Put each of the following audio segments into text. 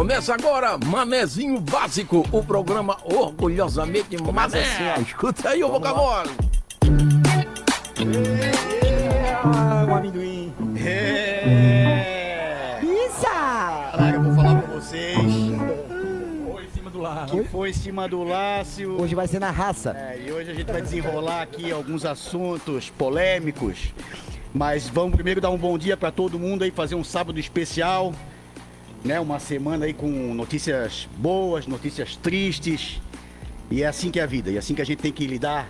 Começa agora Manézinho Básico, o programa orgulhosamente Mané. Assim, escuta aí o vocabulário. O amendoim. Isa! Caraca, eu vou falar pra vocês. Que foi em cima do Lácio. Hoje vai ser na raça. E hoje a gente vai desenrolar aqui alguns assuntos polêmicos. Mas vamos primeiro dar um bom dia pra todo mundo aí, fazer um sábado especial, né? Uma semana aí com notícias boas, notícias tristes. E é assim que é a vida, e é assim que a gente tem que lidar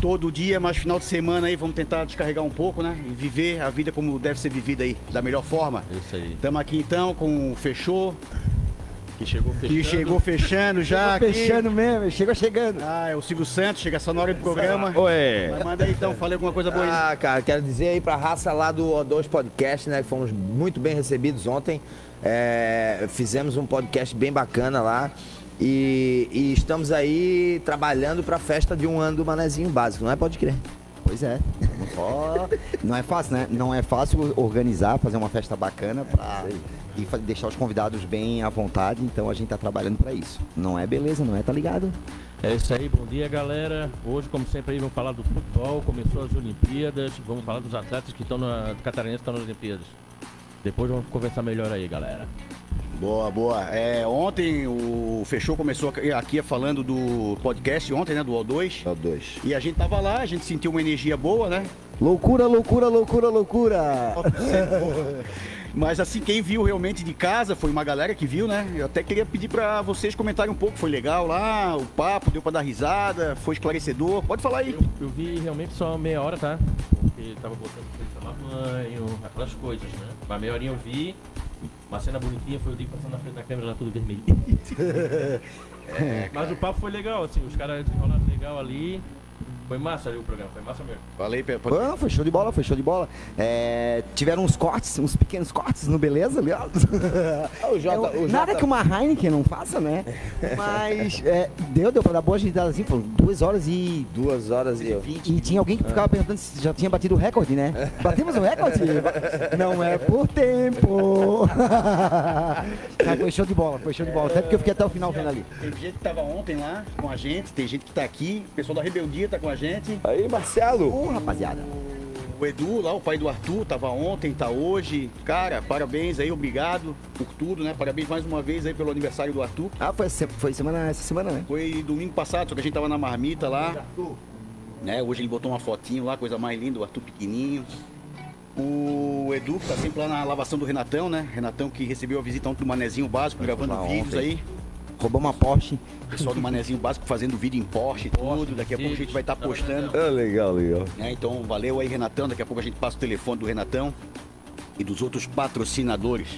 todo dia, mas final de semana aí vamos tentar descarregar um pouco, né? E viver a vida como deve ser vivida aí, da melhor forma. Isso aí. Estamos aqui então com o Fechou. Que chegou fechando já. Chegou fechando aqui. Mesmo, chegou chegando. Ah, é o Silvio Santos, chega só na hora do programa. Ué. Mas manda aí então, falei alguma coisa boa aí. Ah, cara, quero dizer aí pra raça lá do O2 Podcast, né? Fomos muito bem recebidos ontem. Fizemos um podcast bem bacana lá. E estamos aí trabalhando pra festa de um ano do Manézinho Básico, não é? Pode crer. Pois é. Não é fácil, né? Não é fácil organizar, fazer uma festa bacana pra... E deixar os convidados bem à vontade, então a gente tá trabalhando pra isso. Não é beleza, não é? Tá ligado? É isso aí, bom dia galera. Hoje, como sempre, aí vamos falar do futebol, começou as Olimpíadas, vamos falar dos atletas que estão na Catarinense, estão nas Olimpíadas. Depois vamos conversar melhor aí, galera. Boa, boa. Ontem o Fechou começou aqui falando do podcast ontem, né? Do O2. E a gente tava lá, a gente sentiu uma energia boa, né? Loucura, loucura, loucura, loucura. Mas assim, quem viu realmente de casa, foi uma galera que viu, né? Eu até queria pedir pra vocês comentarem um pouco. Foi legal lá, o papo, deu pra dar risada, foi esclarecedor. Pode falar aí. Eu vi realmente só meia hora, tá? Porque tava botando pra tomar banho, aquelas coisas, né? Mas meia horinha eu vi. Uma cena bonitinha foi o Diego passando na frente da câmera lá tudo vermelho. Mas o papo foi legal, assim, os caras desenrolaram legal ali. Foi massa ali o programa, foi massa mesmo. Falei, pode... Ah, foi show de bola, foi show de bola. Tiveram uns cortes, uns pequenos cortes no Beleza, ali, ó. Nada que uma Heineken não faça, né? Mas deu pra dar boa agitada assim, foram 2 horas e... 2 horas e 20. E tinha alguém que ficava perguntando se já tinha batido o recorde, né? Batemos o recorde? Não é por tempo. Mas foi show de bola, foi show de bola. Até porque eu fiquei até o final vendo ali. Teve gente que tava ontem lá com a gente, tem gente que tá aqui, o pessoal da Rebeldia tá com a gente. Aí, Marcelo. Rapaziada. O Edu lá, o pai do Arthur, tava ontem, tá hoje. Cara, parabéns aí, obrigado por tudo, né? Parabéns mais uma vez aí pelo aniversário do Arthur. Ah, foi semana, essa semana, né? Foi domingo passado, só que a gente tava na marmita lá. Né? Hoje ele botou uma fotinho lá, coisa mais linda, o Arthur pequenininho. O Edu, que tá sempre lá na lavação do Renatão, né? Renatão que recebeu a visita ontem do Manézinho Básico, gravando vídeos aí. Roubamos uma Porsche. O pessoal do Manézinho Básico fazendo vídeo em Porsche e tudo. Daqui a pouco a gente vai estar postando. Legal. Então valeu aí, Renatão. Daqui a pouco a gente passa o telefone do Renatão e dos outros patrocinadores.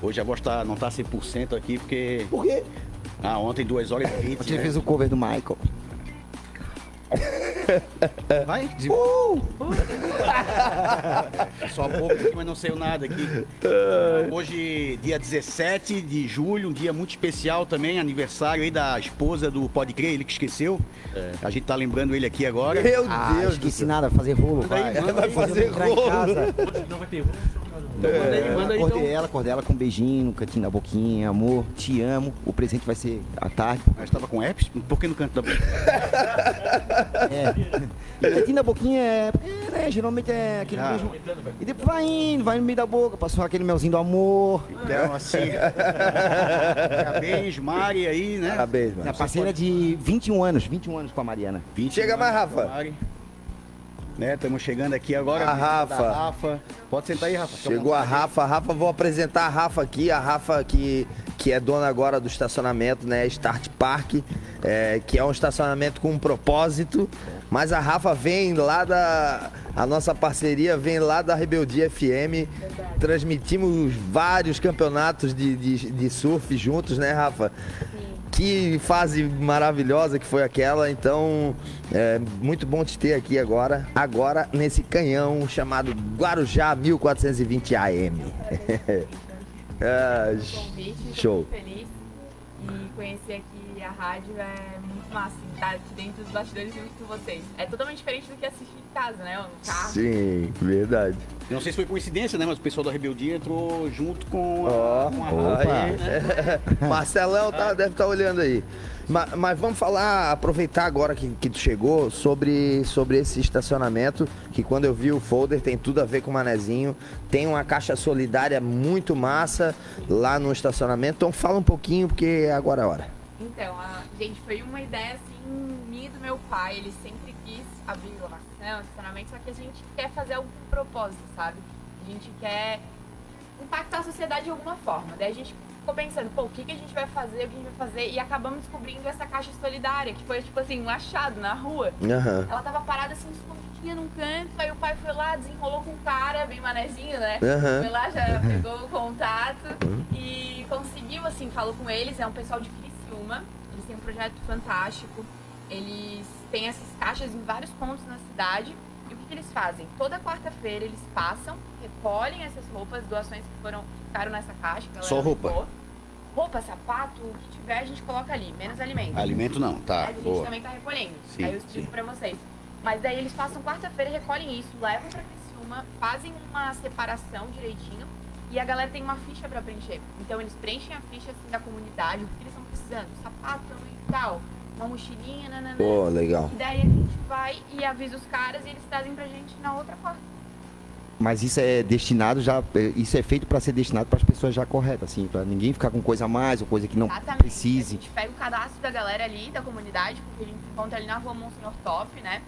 Hoje a voz não tá 100% aqui porque... Por quê? Ah, ontem 2h20. Você fez o cover do Michael. Vai? Só pouco aqui, mas não saiu nada aqui. Hoje, dia 17 de julho, um dia muito especial também, aniversário aí da esposa do Pode Crer, ele que esqueceu. A gente tá lembrando ele aqui agora. Meu Deus, esqueci nada, fazer rolo, vai. Vai fazer rolo. Não vai ter rolo. Manda aí, acordei ela com um beijinho no cantinho da boquinha, amor, te amo. O presente vai ser à tarde. Mas estava com herpes? Por que no canto da boquinha? O cantinho da boquinha né, geralmente é aquele mesmo. E depois vai no meio da boca, passou aquele melzinho do amor. Então, assim. Parabéns, Mari aí, né? Parabéns, mano. Parceira de 21 anos com a Mariana. Chega mais, Rafa. Mari. Estamos chegando aqui agora. A Rafa. Pode sentar aí, Rafa. Chegou a Rafa. Vou apresentar a Rafa aqui. A Rafa que é dona agora do estacionamento, né? Start Park, que é um estacionamento com um propósito. Mas a Rafa vem lá da... A nossa parceria vem lá da Rebeldia FM. Transmitimos vários campeonatos de surf juntos, né, Rafa? Que fase maravilhosa que foi aquela, então é muito bom te ter aqui agora nesse canhão chamado Guarujá 1420 AM. Show. Muito feliz. E conhecer aqui a rádio é muito massa, tá dentro dos bastidores junto com vocês. É totalmente diferente do que assistir em casa, né? No carro. Sim, verdade. Não sei se foi coincidência, né? Mas o pessoal da Rebeldia entrou junto com a rádio, né? Marcelão deve estar olhando aí. Mas vamos falar, aproveitar agora que tu chegou, sobre esse estacionamento, que quando eu vi o folder tem tudo a ver com o Manézinho, tem uma caixa solidária muito massa lá no estacionamento, então fala um pouquinho, porque agora é a hora. Então, gente, foi uma ideia assim, minha e do meu pai, ele sempre quis abrir lá, né, um estacionamento, só que a gente quer fazer algum propósito, sabe? A gente quer impactar a sociedade de alguma forma, daí a gente... Ficou pensando, pô, o que a gente vai fazer, e acabamos descobrindo essa caixa solidária, que foi, tipo assim, um achado na rua. Uhum. Ela tava parada, assim, escondidinha num canto, aí o pai foi lá, desenrolou com o cara, bem manezinho, né? Uhum. Foi lá, já pegou o contato e conseguiu, assim, falou com eles, é um pessoal de Criciúma, eles têm um projeto fantástico, eles têm essas caixas em vários pontos na cidade, e o que eles fazem? Toda quarta-feira eles passam, recolhem essas roupas, doações que foram... ficaram nessa caixa. Só roupa? Ficou. Roupa, sapato, o que tiver a gente coloca ali, menos alimento. Alimento não, tá. Mas a gente também tá recolhendo, sim, aí eu explico pra vocês. Mas daí eles passam quarta-feira, recolhem isso, levam pra Criciúma, fazem uma separação direitinho e a galera tem uma ficha pra preencher. Então eles preenchem a ficha assim, da comunidade, o que eles estão precisando, sapato e tal, uma mochilinha, nananã. Pô, legal. E daí a gente vai e avisa os caras e eles trazem pra gente na outra quarta. Mas isso é destinado já, isso é feito para ser destinado para as pessoas já corretas, assim, para ninguém ficar com coisa a mais ou coisa que não precise. A gente pega o cadastro da galera ali, da comunidade, porque a gente encontra ali na rua Monsenhor Top, né?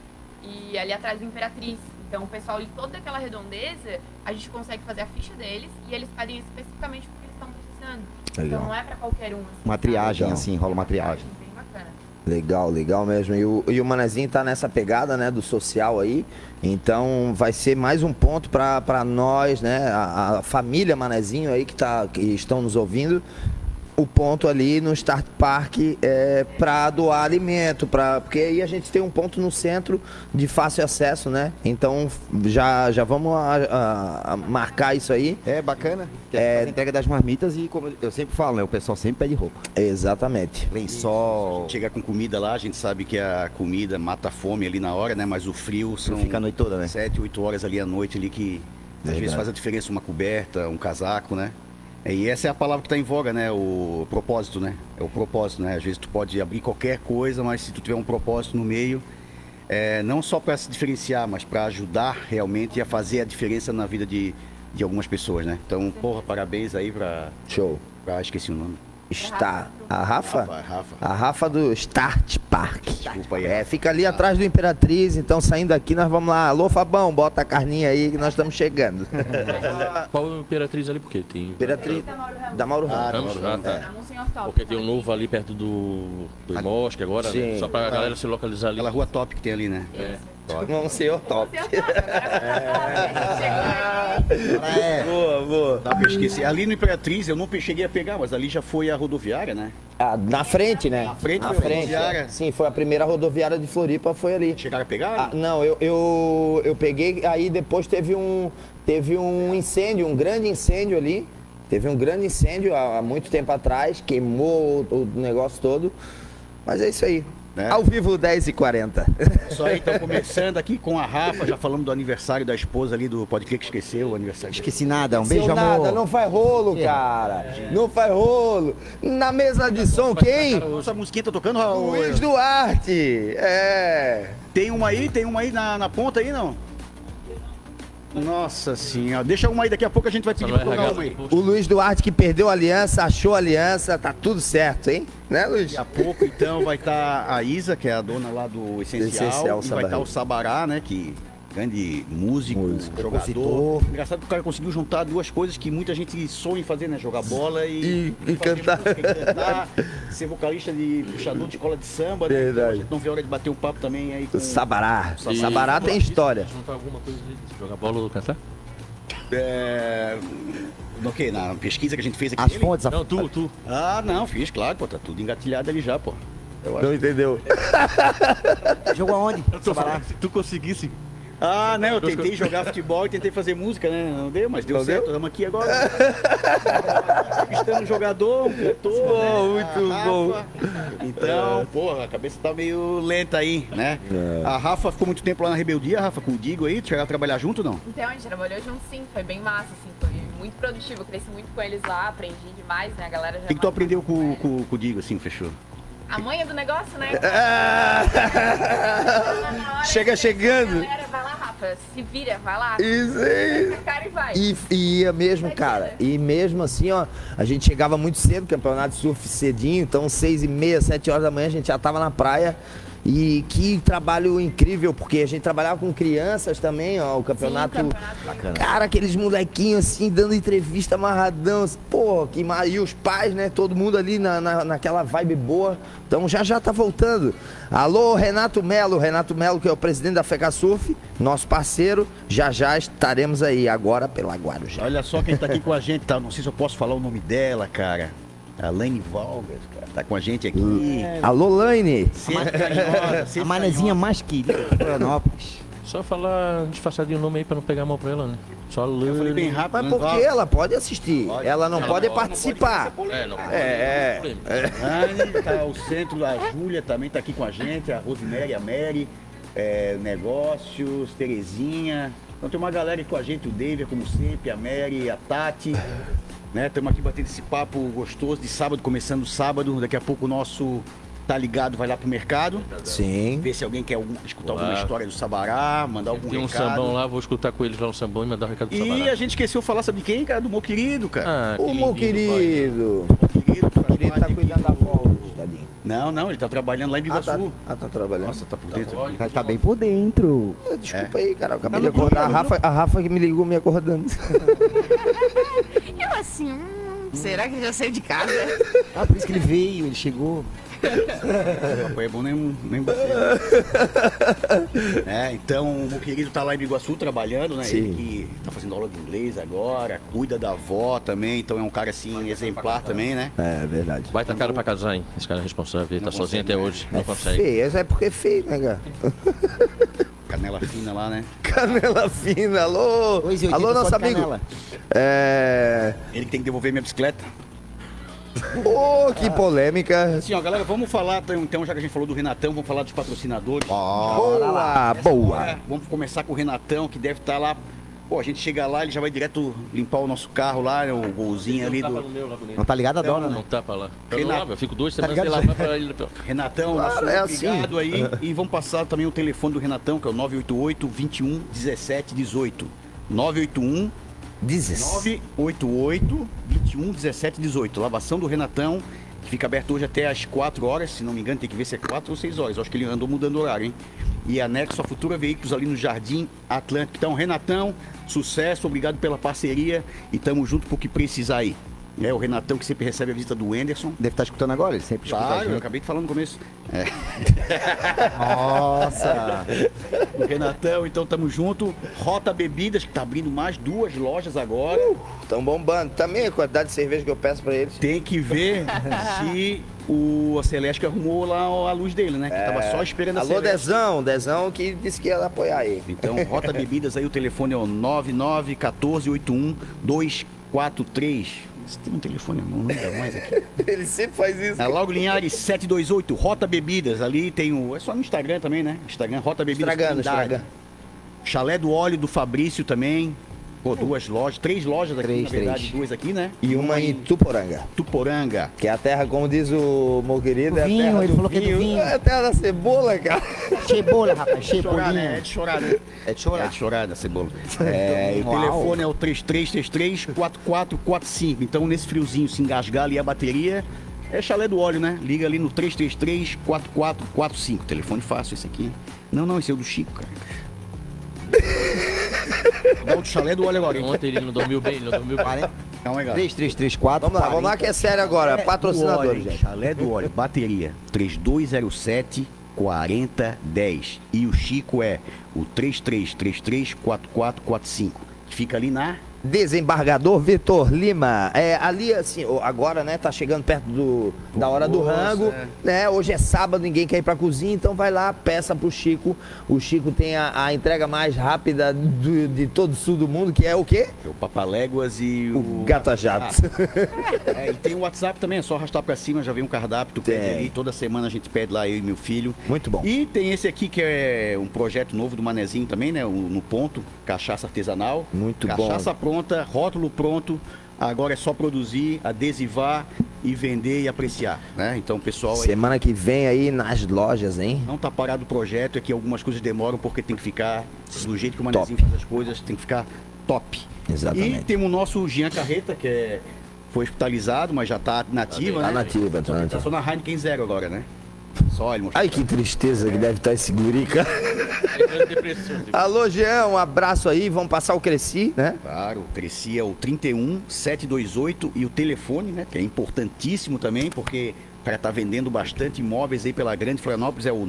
E ali atrás da Imperatriz. Então o pessoal ali, toda aquela redondeza, a gente consegue fazer a ficha deles e eles pedem especificamente o que eles estão precisando. Legal. Então não é para qualquer um. Assim, uma triagem, sabe? Assim, rola uma triagem. Bem bacana. Legal, legal mesmo. E o Manézinho tá nessa pegada, né, do social aí. Então vai ser mais um ponto para nós, né, a família Manézinho aí que estão nos ouvindo. O ponto ali no Start Park é para doar alimento, porque aí a gente tem um ponto no centro de fácil acesso, né? Então já vamos marcar isso aí. É bacana. É entrega das marmitas e, como eu sempre falo, né, o pessoal sempre pede roupa. Exatamente. Lençol. A gente chega com comida lá, a gente sabe que a comida mata a fome ali na hora, né? Mas o frio fica a noite toda, né? 7, 8 horas ali à noite ali que às vezes faz a diferença uma coberta, um casaco, né? E essa é a palavra que está em voga, né? O propósito, né? É o propósito, né? Às vezes tu pode abrir qualquer coisa, mas se tu tiver um propósito no meio, não só para se diferenciar, mas para ajudar realmente a fazer a diferença na vida de algumas pessoas, né? Então, porra, parabéns aí para... Show. Esqueci o nome. Está a Rafa? A Rafa do Start Park. Desculpa aí. Fica ali atrás do Imperatriz, então saindo daqui nós vamos lá. Alô, Fabão, bota a carninha aí que nós estamos chegando. Qual Imperatriz ali? Porque tem... Imperatriz da Mauro Ramos. Porque tem um novo ali perto do Mosque agora, né? Só pra galera se localizar ali. Aquela rua top que tem ali, né? É. Monsenhor Top. Boa. Ali no Imperatriz eu não cheguei a pegar, mas ali já foi a rodoviária, né? Na frente, né? Na frente. Sim, foi a primeira rodoviária de Floripa, foi ali. Chegaram a pegar? Não, eu peguei, aí depois teve um incêndio, um grande incêndio ali. Teve um grande incêndio há muito tempo atrás, queimou o negócio todo. Mas é isso aí. Né? Ao vivo 10h40. Só aí, então, começando aqui com a Rafa, já falamos do aniversário da esposa ali do Pode Crer, que esqueceu o aniversário. Esqueci nada, um beijo, nada, amor. Não faz rolo, cara. Não faz rolo. Na mesa de som, quem? Essa musiquinha tá tocando, Raul? Luiz Duarte. Tem uma aí na ponta aí, não? Nossa senhora, deixa uma aí, daqui a pouco a gente vai pedir pra tocar uma aí. O Luiz Duarte que perdeu a aliança, achou a aliança, tá tudo certo, hein? Né, Luiz? Daqui a pouco então vai estar a Isa, que é a dona lá do Essencial e vai estar o Sambará, né, que grande músico, jogador. Engraçado que o cara conseguiu juntar duas coisas que muita gente sonha em fazer, né? Jogar bola e cantar. Ser vocalista de puxador de escola de samba, né? Então a gente não vê a hora de bater um papo também aí com... Sambará tem história. Juntar alguma coisa de jogar bola ou cantar? Na pesquisa que a gente fez aqui... As fontes... Não, tu. Ah, não, fiz, claro, pô, tá tudo engatilhado ali já, pô. Não entendeu. Jogou aonde? Tu conseguisse... Ah, né? Eu tentei jogar futebol e tentei fazer música, né? Não deu, mas deu não certo. Estamos aqui agora. Estamos jogador, um cantor. Bom, né? Muito Rafa. Bom. Então, porra, a cabeça tá meio lenta aí, né? É. A Rafa ficou muito tempo lá na Rebeldia, Rafa, com o Diego aí. Chegaram a trabalhar junto, não? Então, a gente trabalhou junto, sim. Foi bem massa, assim. Foi muito produtivo. Eu cresci muito com eles lá, aprendi demais, né? A galera já... O que tu aprendeu com o Diego, assim, fechou? A manha do negócio, né? Ah, chega chegando. Galera, vai lá, Rafa. Se vira, vai lá. Isso aí. Cara e vai. E ia mesmo, cara. E mesmo assim, ó, a gente chegava muito cedo, campeonato de surf cedinho. Então, 6h30, 7h da manhã, a gente já tava na praia. E que trabalho incrível, porque a gente trabalhava com crianças também, ó, o campeonato... Sim, bacana. Cara, aqueles molequinhos assim, dando entrevista amarradão, assim, pô, que... e os pais, né, todo mundo ali naquela vibe boa, então já tá voltando. Alô, Renato Melo, que é o presidente da FECASURF, nosso parceiro, já estaremos aí, agora pela Guarujá. Olha só quem tá aqui com a gente, tá, não sei se eu posso falar o nome dela, cara. A Laine Valgas, cara, tá com a gente aqui. É. Alô, Laine! A manezinha mais querida de Florianópolis. Só falar disfarçadinho o nome aí pra não pegar mal pra ela, né? Só Laine. Eu falei bem rápido. Mas porque ela pode assistir, pode. Ela não pode participar. Não pode Laine, tá ao centro, a Júlia também tá aqui com a gente, a Rosemary, a Mary, Negócios, Terezinha. Então tem uma galera aqui com a gente, o David, como sempre, a Mary, a Tati. Né, estamos aqui batendo esse papo gostoso de sábado, começando sábado. Daqui a pouco o nosso Tá Ligado vai lá pro mercado. Sim. Ver se alguém quer escutar alguma história do Sabará, mandar algum recado. Tem um sambão lá, vou escutar com eles lá um sambão e mandar um recado do Sabará. E a gente esqueceu de falar, sabe de quem, cara? Do meu querido, cara. Ah, o meu querido. Meu querido tá cuidando da volta. Não, ele tá trabalhando lá em Biguaçu. Tá trabalhando. Nossa, tá por dentro. Tá bem por dentro. Desculpa aí, cara. Eu acabei de acordar. A Rafa que me ligou me acordando. Eu assim, será que já saiu de casa? Ah, por isso que ele veio, ele chegou. Não é bom nem você. É, então, o querido tá lá em Biguaçu trabalhando, né? Sim. Ele que tá fazendo aula de inglês agora, cuida da avó também, então é um cara assim, vai exemplar também, né? É, verdade. Vai tá caro pra casar, hein? Esse cara é responsável, ele tá sozinho até hoje, não consegue. Feio, é porque é feio, né, cara? Canela Fina lá, né? Canela Fina, alô! Oi, alô, nosso amigo! Canela. Ele tem que devolver minha bicicleta. Oh, que polêmica! Assim, ó, galera, vamos falar, então, já que a gente falou do Renatão, vamos falar dos patrocinadores. Boa! Vamos começar com o Renatão, que deve estar lá. Pô, a gente chega lá, ele já vai direto limpar o nosso carro lá, o golzinho ali do... Não tá ligado a dona, né? Não tá pra lá. Eu fico 2 semanas sem lavar pra ele. Renatão, obrigado aí. E vamos passar também o telefone do Renatão, que é o 988-21-17-18. 988-21-17-18. Lavação do Renatão, que fica aberto hoje até às 4 horas, se não me engano, tem que ver se é 4 ou 6 horas. Eu acho que ele andou mudando o horário, hein? E anexo a Futura Veículos ali no Jardim Atlântico. Então, Renatão, sucesso, obrigado pela parceria e tamo junto pro que precisar aí. É o Renatão que sempre recebe a visita do Anderson. Deve estar escutando agora, ele sempre escuta. Claro, eu acabei de falar no começo. É. Nossa! O Renatão, então tamo junto. Rota Bebidas, que tá abrindo mais 2 lojas agora. Tão bombando. Também a quantidade de cerveja que eu peço pra eles. Tem que ver se a Celeste arrumou lá a luz dele, né? Que tava só esperando a Celeste. Alô, Dezão que disse que ia apoiar ele. Então, Rota Bebidas aí, o telefone é o 99-1481-243. Você tem um telefone, não lembra mais aqui. Ele sempre faz isso. É Lauro Linhares 728, Rota Bebidas. Ali tem o... É só no Instagram também, né? Instagram, Rota Bebidas. Estragando. Chalé do Óleo do Fabrício também. Pô, 3 lojas aqui, na verdade. 2 aqui, né? E uma em Tuporanga. Tuporanga. Que é a terra, como diz o meu querido, é a terra do vinho. É a terra da cebola, cara. Cebola, rapaz, cebola. É de chorar, né? É de chorar. É de chorar da cebola. O telefone é o 3333-4445. Então, nesse friozinho, se engasgar ali a bateria, é Chalé do Óleo, né? Liga ali no 333-4445. Telefone fácil esse aqui. Não, esse é o do Chico, cara. Dá o Chalé do Óleo agora. Ontem ele não dormiu bem, 3334. Vamos lá que é sério agora. Patrocinador, gente. Chalé do Óleo, bateria 3207-4010. E o Chico é o 3333-4445. Fica ali na Desembargador Vitor Lima. É, ali, assim, agora, né, tá chegando perto da hora do rango, né? Hoje é sábado, ninguém quer ir pra cozinha, então vai lá, peça pro Chico. O Chico tem a entrega mais rápida de todo o sul do mundo, que é o quê? O Papaléguas e o Gata Jato. É, e tem o WhatsApp também, é só arrastar pra cima, já vem um cardápio, tu pede ali, toda semana a gente pede lá, eu e meu filho. Muito bom. E tem esse aqui que é um projeto novo do Manézinho também, né, no ponto, cachaça artesanal. Muito bom. Cachaça pronta, rótulo pronto, agora é só produzir, adesivar e vender e apreciar, né? Então, pessoal... Semana que vem aí nas lojas, hein? Não tá parado o projeto, é que algumas coisas demoram porque tem que ficar, do jeito que o Manézinho faz as coisas, tem que ficar top. Exatamente. E temos o nosso Jean Carreta, que foi hospitalizado, mas já tá nativa, né? Tá nativa, tá só na Heineken Zero agora, né? Só ele. Ai, que tristeza que deve estar esse guri, cara. Alô, Jean, um abraço aí. Vamos passar o Cresci, né? Claro, Cresci é o 31 728. E o telefone, né? Que é importantíssimo também, porque o cara tá vendendo bastante imóveis aí pela Grande Florianópolis. É o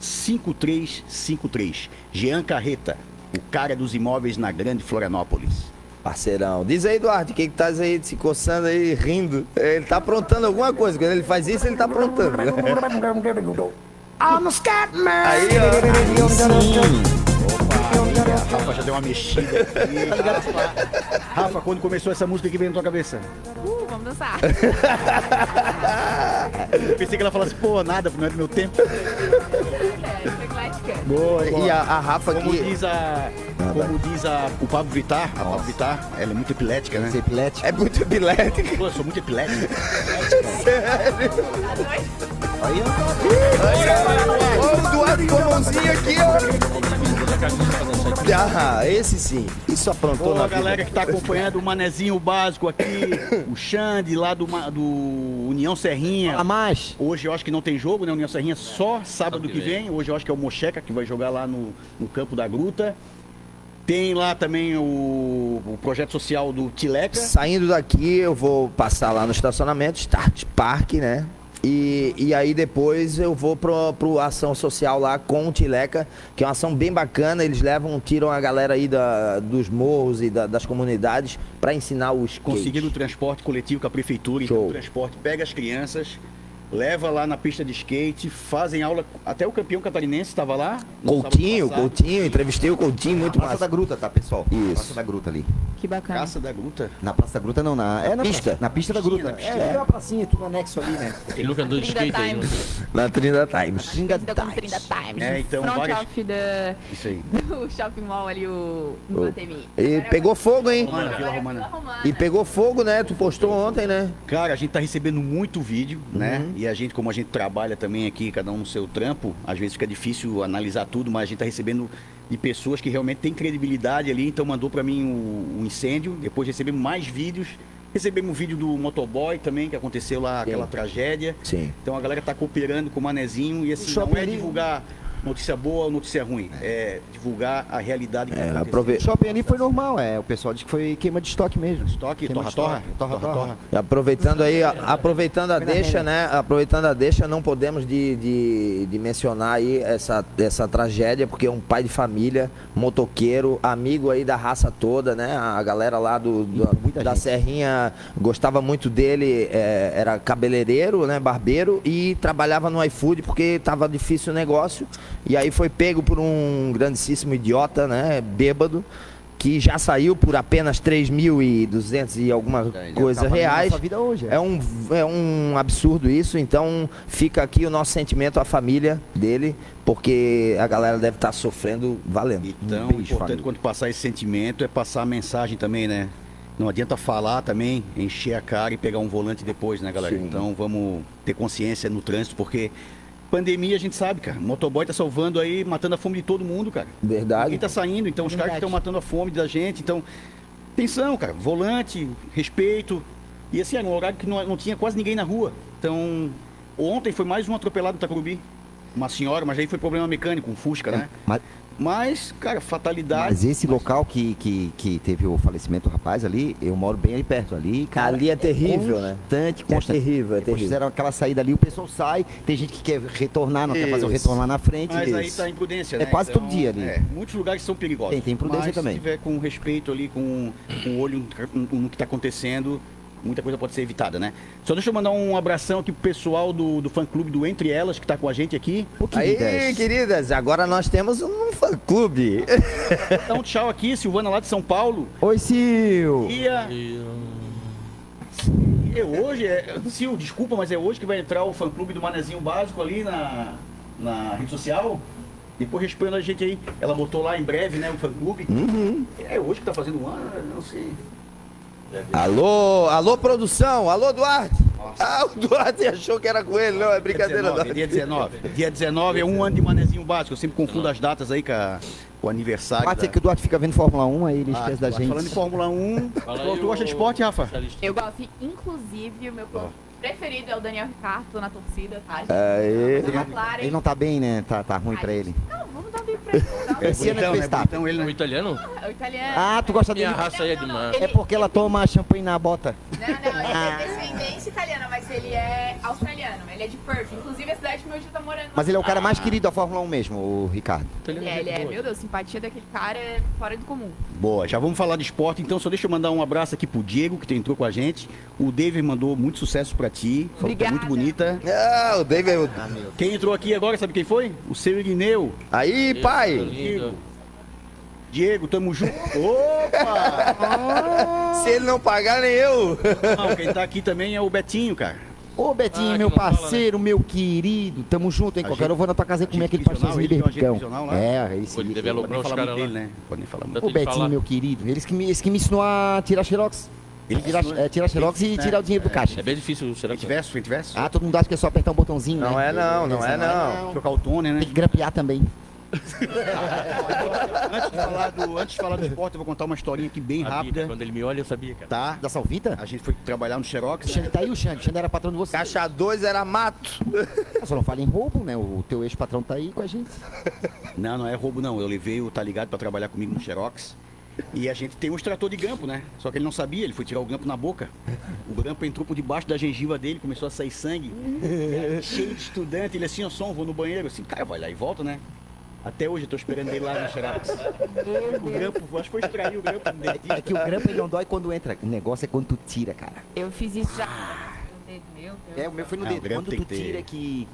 9188-5353. Jean Carreta, o cara dos imóveis na Grande Florianópolis. Parceirão. Diz aí, Duarte, o que tá aí se coçando aí, rindo? Ele tá aprontando alguma coisa. Quando ele faz isso, ele tá aprontando. Aí, ó. Sim. Opa, Rafa já deu uma mexida aqui. Rafa, quando começou essa música aqui, veio na tua cabeça? Vamos dançar. Eu pensei que ela falasse, pô, nada, não é do meu tempo. Boa, boa. E a Rafa como que... Como diz o Pabllo Vittar, a Pabllo Vittar, ela é muito epilética, né? É muito epilética. Pô, eu sou muito epilética. Sério? Aí, ó. Ó, o Duarte com a mãozinha aqui, ó. Ah, esse sim. Isso aprontou na vida. A galera que tá acompanhando o Manézinho Básico aqui, o Xande lá do União Serrinha. A mais. Hoje eu acho que não tem jogo, né? União Serrinha só sábado que vem. Hoje eu acho que é o Mocheca que vai jogar lá no Campo da Gruta. Tem lá também o projeto social do Tileca. Saindo daqui, eu vou passar lá no estacionamento, Start Park, né? E aí depois eu vou pro ação social lá com o Tileca, que é uma ação bem bacana. Eles tiram a galera aí dos morros e das comunidades para ensinar os skate. Conseguiram o transporte coletivo com a prefeitura. Então o transporte pega as crianças, leva lá na pista de skate, fazem aula, até o campeão catarinense estava lá. Coutinho, entrevistei o Coutinho, muito massa. Na Praça da Gruta, tá, pessoal? Isso. Praça da Gruta ali. Que bacana. Praça da Gruta? Na Praça da Gruta não, na pista. Na pista da Gruta. É uma pracinha, tudo anexo ali, né? Ele nunca andou de skate aí. Na Trinda Times. Trinda Times. É, então, vários... Isso aí. O shopping mall ali, no ATM. E pegou fogo, hein? E pegou fogo, né? Tu postou ontem, né? Cara, a gente tá recebendo muito vídeo, né? E a gente, como a gente trabalha também aqui, cada um no seu trampo, às vezes fica difícil analisar tudo, mas a gente tá recebendo de pessoas que realmente tem credibilidade ali, então mandou para mim o incêndio, depois recebemos mais vídeos, recebemos um vídeo do motoboy também, que aconteceu lá, aquela tragédia. Sim. Então a galera tá cooperando com o Manézinho e assim, não é divulgar notícia boa ou notícia ruim, é divulgar a realidade que aconteceu. O shopping ali foi normal, o pessoal diz que foi queima de estoque mesmo. Estoque, torra-torra. Aproveitando aí, aproveitando a deixa, né, não podemos de mencionar aí essa tragédia, porque é um pai de família, motoqueiro, amigo aí da raça toda, né, a galera lá da Serrinha gostava muito dele, era cabeleireiro, né, barbeiro, e trabalhava no iFood porque tava difícil o negócio. E aí foi pego por um grandíssimo idiota, né, bêbado, que já saiu por apenas 3.200 e alguma coisa reais. Vida hoje, é um absurdo isso, então fica aqui o nosso sentimento à família dele, porque a galera deve estar sofrendo valendo. Então, importante quando passar esse sentimento é passar a mensagem também, né? Não adianta falar também, encher a cara e pegar um volante depois, né, galera? Sim. Então vamos ter consciência no trânsito, porque... pandemia, a gente sabe, cara. O motoboy tá salvando aí, matando a fome de todo mundo, cara. Verdade. Quem tá saindo, então, os caras que estão matando a fome da gente. Então, atenção, cara. Volante, respeito. E assim, era um horário que não tinha quase ninguém na rua. Então, ontem foi mais um atropelado no Itacurubi. Uma senhora, mas aí foi problema mecânico, um Fusca, né? Mas... Mas, cara, fatalidade. Mas esse local que teve o falecimento do rapaz ali, eu moro bem ali perto ali. Cara, ali é terrível, né? Constante. É terrível, é terrível. Fizeram aquela saída ali, o pessoal sai, tem gente que quer retornar, não quer fazer o retornar na frente. Mas aí tá a imprudência, né? É quase todo dia ali. É, muitos lugares são perigosos. Tem imprudência também. Se tiver com respeito ali, com o olho no que tá acontecendo, muita coisa pode ser evitada, né? Só deixa eu mandar um abração aqui pro pessoal do fã-clube do Entre Elas, que tá com a gente aqui. Pô, queridas. Aí, queridas, agora nós temos um fã-clube. Então, tchau aqui, Silvana lá de São Paulo. Oi, Sil. Hoje, Sil, desculpa, mas é hoje que vai entrar o fã-clube do Manézinho Básico ali na rede social. Depois respondendo a gente aí. Ela botou lá em breve, né, o fã-clube. Uhum. É hoje que tá fazendo um ano, não sei... Alô, alô produção, alô Duarte. Nossa. Ah, o Duarte achou que era com ele, não, é brincadeira. Dia 19 é um ano de Manézinho Básico, eu sempre confundo as datas aí com o aniversário. Pode ser que o Duarte fica vendo Fórmula 1, aí ele esquece da gente. Falando em Fórmula 1, tu gosta de esporte, Rafa? Eu gosto, inclusive, o meu preferido é o Daniel Ricciardo, tô na torcida, tá? Ele não tá bem, né? Tá ruim pra ele. Não, vamos dar bem pra ele. Então ele não é italiano? Ah, o italiano. Ah, tu gosta dele? Minha raça aí é demais. É porque ela toma champanhe na bota. Não, ele é descendente italiana, mas ele é australiano, ele é de Perth. Inclusive a cidade que meu tio tá morando. Mas ele é o cara mais querido da Fórmula 1 mesmo, o Ricciardo. Ele é, meu Deus, simpatia daquele cara é fora do comum. Boa, já vamos falar de esporte, então só deixa eu mandar um abraço aqui pro Diego, que entrou com a gente. O David mandou muito sucesso pra ti, falou que é muito bonita. Ah, o David... Quem entrou aqui agora, sabe quem foi? O seu Irineu. Aí, pai! Diego, tamo junto. Opa! Se ele não pagar, nem eu. Não, quem tá aqui também é o Betinho, cara. Ô, Betinho, meu parceiro, meu querido, tamo junto, hein? Qualquer hora eu vou na tua casa e comer aquele pastelzinho de berbicão. É, isso aí. Podem falar muito. Ô, Betinho, meu querido, eles que me ensinou a tirar xerox. Ele tira a xerox e tirar o dinheiro do caixa. É bem difícil, será que tivesse? Ah, todo mundo acha que é só apertar um botãozinho, né? Não é não. Trocar o túnel, né? Tem que grampear também. Antes de falar do esporte, eu vou contar uma historinha aqui bem rápida. Quando ele me olha, eu sabia, cara. Tá. Da Salvita? A gente foi trabalhar no xerox. Xande, tá aí o Xande. Xande era patrão de você. Caixa 2 era mato. Só não fala em roubo, né? O teu ex-patrão tá aí com a gente. Não é roubo, não. Eu levei o Tá Ligado pra trabalhar comigo no xerox. E a gente tem um extrator de grampo, né? Só que ele não sabia, ele foi tirar o grampo na boca. O grampo entrou por debaixo da gengiva dele, começou a sair sangue. Cheio de estudante, ele assim, ó, vou no banheiro. Assim, cara, vai lá e volta, né? Até hoje eu tô esperando ele lá no xerox. O grampo, acho que foi extrair o grampo. É que o grampo ele não dói quando entra. O negócio é quando tu tira, cara. Eu fiz isso já. O meu foi no dedo. Quando tu tira que...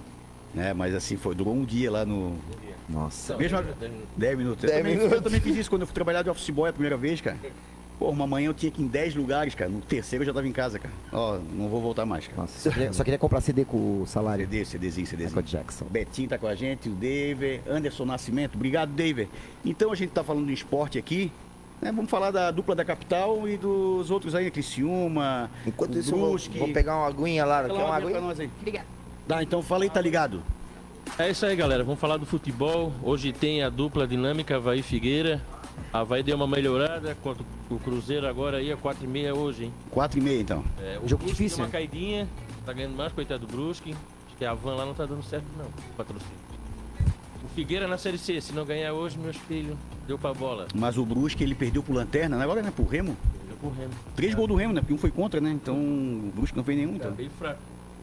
É, mas assim, durou um dia lá no... Nossa. Mesmo 10 minutos. Eu também fiz isso quando eu fui trabalhar de office boy a primeira vez, cara. Pô, uma manhã eu tinha que ir em 10 lugares, cara. No terceiro eu já tava em casa, cara. Ó, não vou voltar mais, cara. Nossa, só queria comprar CD com o salário. CDzinho. Michael Jackson. Betinho tá com a gente, o David, Anderson Nascimento. Obrigado, David. Então a gente tá falando de esporte aqui. Né? Vamos falar da dupla da capital e dos outros aí, Criciúma. Enquanto isso, Brusque, eu vou pegar uma aguinha lá. Quer uma aguinha? Pra nós aí. Obrigado. Tá, então fala aí, Tá Ligado. É isso aí, galera. Vamos falar do futebol. Hoje tem a dupla dinâmica Avaí Figueira. A Avaí deu uma melhorada contra o Cruzeiro agora aí, a 4h30 hoje, hein? 4h30, então. É, o jogo difícil, deu uma caidinha. Tá ganhando mais, coitado do Brusque. Acho que a van lá não tá dando certo, não. Patrocínio. O Figueira na Série C. Se não ganhar hoje, meus filhos, deu pra bola. Mas o Brusque, ele perdeu pro Lanterna, né? Agora, né? Pro Remo? Perdeu pro Remo. 3 gols do Remo, né? Porque um foi contra, né? Então, o Brusque não fez nenhum, então. Tá bem fraco.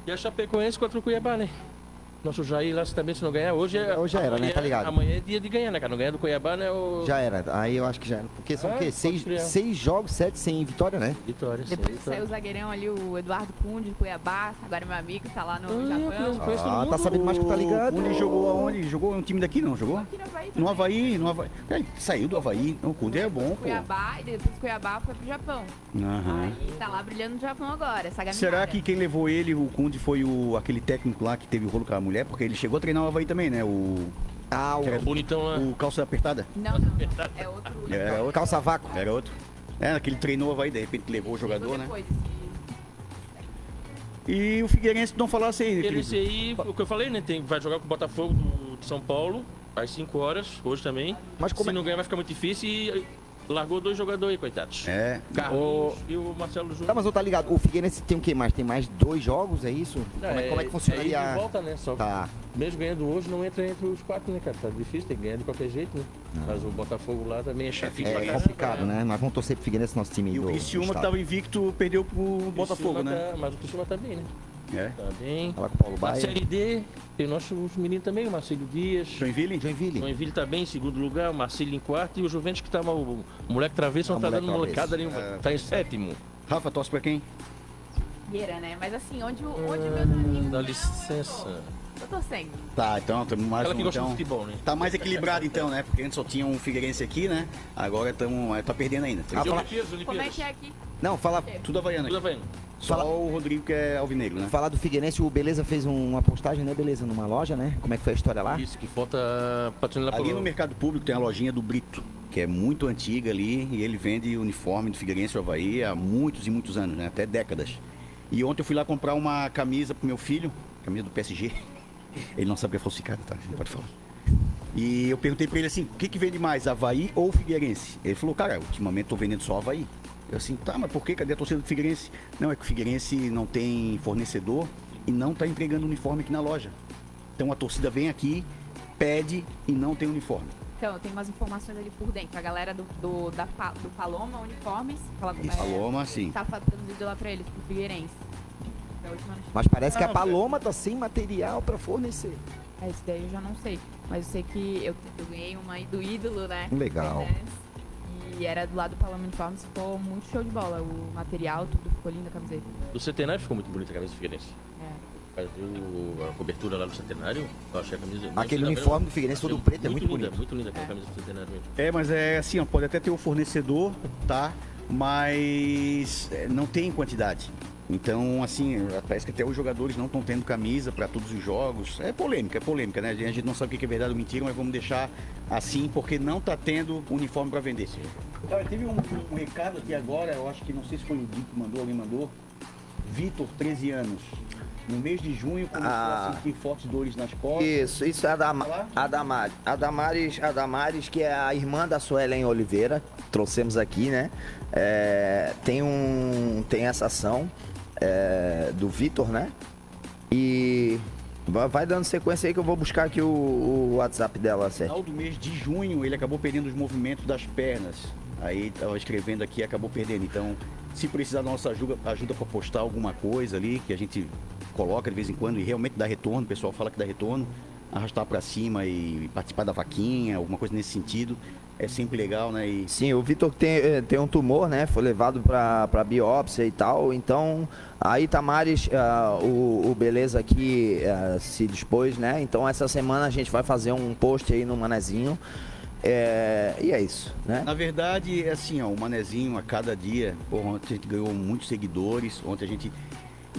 E a Chapecoense contra o Cuiabá, né? Nosso Jair lá, se também se não ganhar, hoje já era, né? Tá ligado? Amanhã é dia de ganhar, né, cara? Não ganhar do Cuiabá, né? Já era, aí eu acho que já era. Porque são o quê? 6 jogos, 7 sem vitória, né? Vitória, sim. Depois saiu o zagueirão ali, o Eduardo Cunha, de Cuiabá, agora meu amigo, tá lá no Japão. Tá sabendo mais que Tá Ligado. O Cunha jogou aonde? Jogou um time daqui, não? Jogou? Aqui no Avaí. No Avaí, no Avaí. Saiu do Avaí, o Cunha é bom, pô. Cuiabá, e depois do Cuiabá foi pro Japão. Aí tá lá brilhando no Japão agora, essa gaminada. Será que quem levou ele, o Cunha, foi aquele técnico lá que teve o rolo com a mulher? Porque ele chegou a treinar o Avaí também, né? O bonitão lá. O calça apertada. Não. É outro. Era outro. Calça vácuo. Era outro. É, aquele treinou o Avaí, de repente levou o jogador, né? E o Figueirense não falasse aí, né? Figueirense aí, o que eu falei, né? Vai jogar com o Botafogo de São Paulo, às 5 horas, hoje também. Mas como se não ganhar vai ficar muito difícil e... Largou dois jogadores aí, coitados. É. Carlos e o Marcelo Júnior. Tá, mas não tá ligado. O Figueirense tem o que mais? Tem mais dois jogos, é isso? Não, como é que funcionaria? É volta, né? Só tá. Mesmo ganhando hoje, não entra entre os quatro, né, cara? Tá difícil, tem que ganhar de qualquer jeito, né? Ah. Mas o Botafogo lá também é chatinho. É complicado, né? Nós vamos torcer pro Figueirense, nosso time. E o Criciúma, que tava invicto, perdeu pro Botafogo, né? Mas o Criciúma tá bem, né? É. Tá bem. Fala com o Paulo Baia. A Série D, tem nossos meninos também, o Marcelo Dias. Joinville tá bem, em segundo lugar, o Marcelo em quarto. E o Juventus, que tá mal, o moleque travesso, não tá dando molecada nenhuma. Tá em sétimo. Rafa, torce pra quem? Vieira, né? Mas assim, onde meus amigos... Dá licença. Eu tô sem. Tá, então temos mais gosta de futebol, né? Tá mais equilibrado então, né? Porque antes só tinha um Figueirense aqui, né? Agora tá perdendo ainda. Como é que é aqui? Não, fala tudo Havaiana. Tudo Havaiana. Só o Rodrigo que é alvinegro, né? Falar do Figueirense, o Beleza fez uma postagem, né, Beleza? Numa loja, né? Como é que foi a história lá? Isso, que falta... Ali no Mercado Público tem a lojinha do Brito, que é muito antiga ali, e ele vende uniforme do Figueirense do Avaí há muitos e muitos anos, né? Até décadas. E ontem eu fui lá comprar uma camisa pro meu filho, camisa do PSG. Ele não sabe que é falsificado, tá? Não pode falar. E eu perguntei pra ele assim, o que que vende mais, Avaí ou Figueirense? Ele falou, cara, ultimamente eu tô vendendo só Avaí. Eu assim, tá, mas por que? Cadê a torcida do Figueirense? Não, é que o Figueirense não tem fornecedor e não tá entregando uniforme aqui na loja. Então a torcida vem aqui, pede e não tem uniforme. Então, tem umas informações ali por dentro. A galera do Paloma Uniformes, Paloma, sim. Tá fazendo lá pra eles, pro Figueirense. Mas parece que a Paloma tá sem material pra fornecer. É, isso daí eu já não sei. Mas eu sei que eu ganhei uma aí do Ídolo, né? Legal. E era do lado do Pabllo Vittar, ficou muito show de bola. O material, tudo ficou lindo, a camiseta. Do Centenário ficou muito bonita a camisa do Figueirense. É. A cobertura lá do Centenário, eu achei a camisa... Aquele uniforme do Figueirense todo preto é muito bonito. Muito linda aquela camisa do Centenário mesmo. É, mas é assim, ó, pode até ter o fornecedor, tá? Mas não tem quantidade. Então, assim, parece que até os jogadores não estão tendo camisa para todos os jogos. É polêmica, né? A gente não sabe o que é verdade ou mentira, mas vamos deixar assim, porque não está tendo uniforme para vender. Então, teve um recado aqui agora, eu acho que não sei se foi o Dico que mandou, alguém mandou. Vitor, 13 anos. No mês de junho, começou a sentir fortes dores nas costas. Isso é a Damares, que é a irmã da Suelen Oliveira, trouxemos aqui, né? Tem essa ação. Do Vitor, né? E vai dando sequência aí que eu vou buscar aqui o WhatsApp dela. No final do mês de junho, ele acabou perdendo os movimentos das pernas. Aí estava escrevendo aqui e acabou perdendo. Então, se precisar da nossa ajuda para postar alguma coisa ali, que a gente coloca de vez em quando e realmente dá retorno, o pessoal fala que dá retorno, arrastar para cima e participar da vaquinha, alguma coisa nesse sentido. É sempre legal, né? Sim, o Vitor tem um tumor, né? Foi levado para biópsia e tal. Então, aí Tamares, o Beleza aqui se dispôs, né? Então, essa semana a gente vai fazer um post aí no Manezinho. E é isso, né? Na verdade, é assim, ó, o Manezinho a cada dia... ontem a gente ganhou muitos seguidores, ontem a gente...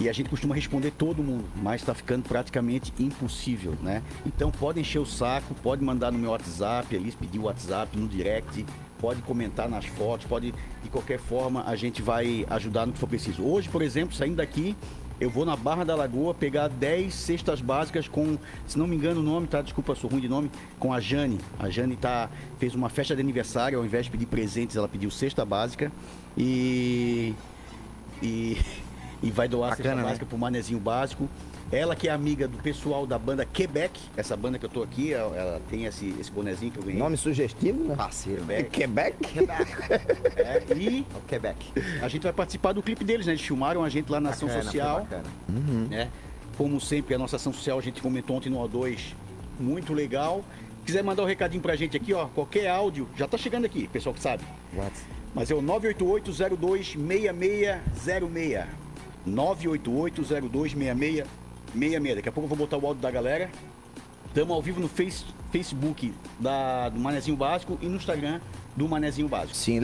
E a gente costuma responder todo mundo, mas está ficando praticamente impossível, né? Então pode encher o saco, pode mandar no meu WhatsApp, ali pedir o WhatsApp no direct, pode comentar nas fotos, pode, de qualquer forma, a gente vai ajudar no que for preciso. Hoje, por exemplo, saindo daqui, eu vou na Barra da Lagoa pegar 10 cestas básicas com, se não me engano o nome, tá? Desculpa, sou ruim de nome, com a Jane. A Jane fez uma festa de aniversário, ao invés de pedir presentes, ela pediu cesta básica e vai doar a cesta básica, né? Pro Manézinho Básico. Ela que é amiga do pessoal da banda Quebec, essa banda que eu tô aqui, ela tem esse bonezinho que eu ganhei. Nome sugestivo, né? Parceiro, né? Quebec. O Quebec. A gente vai participar do clipe deles, né? Eles filmaram a gente lá na ação social. Uhum. Né? Como sempre, a nossa ação social, a gente comentou ontem no O2, muito legal. Se quiser mandar um recadinho pra gente aqui, ó, qualquer áudio, já tá chegando aqui, pessoal que sabe. Mas é o 988-02-6606. 988-02-6666. Daqui a pouco eu vou botar o áudio da galera. Estamos ao vivo no Facebook do Manézinho Básico e no Instagram do Manézinho Básico. Sim,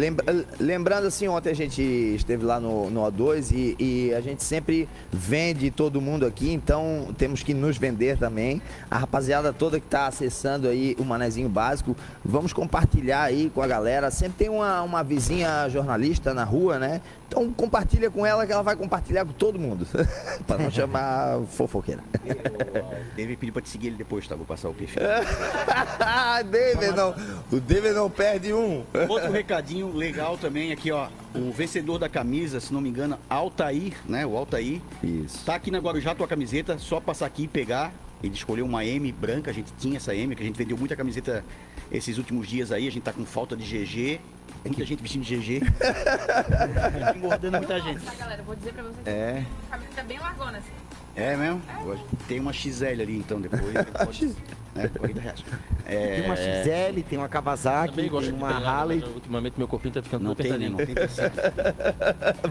lembrando assim, ontem a gente esteve lá no O2 e a gente sempre vende todo mundo aqui, então temos que nos vender também. A rapaziada toda que está acessando aí o Manézinho Básico, vamos compartilhar aí com a galera. Sempre tem uma vizinha jornalista na rua, né? Então compartilha com ela que ela vai compartilhar com todo mundo, para não chamar fofoqueira. David pediu para te seguir ele depois, tá? Vou passar o perfil. David não perde um. Outro recadinho legal também aqui, ó. O vencedor da camisa, se não me engano, Altair, né? O Altair. Isso. Tá aqui na Guarujá, tua camiseta, só passar aqui e pegar. Ele escolheu uma M branca, a gente tinha essa M, que a gente vendeu muita camiseta esses últimos dias aí, a gente tá com falta de GG. Muita gente vestindo GG. Engordando muita gente. Nossa, galera, eu vou dizer pra vocês. É. A camiseta bem largona, assim. É mesmo? É. Tem uma XL ali, então, depois. Pode, né, R$40. É, tem uma XL, tem uma Kawasaki, tem uma Harley. Ultimamente, meu corpinho tá ficando muito apertadinho. Não tem, não tem percento.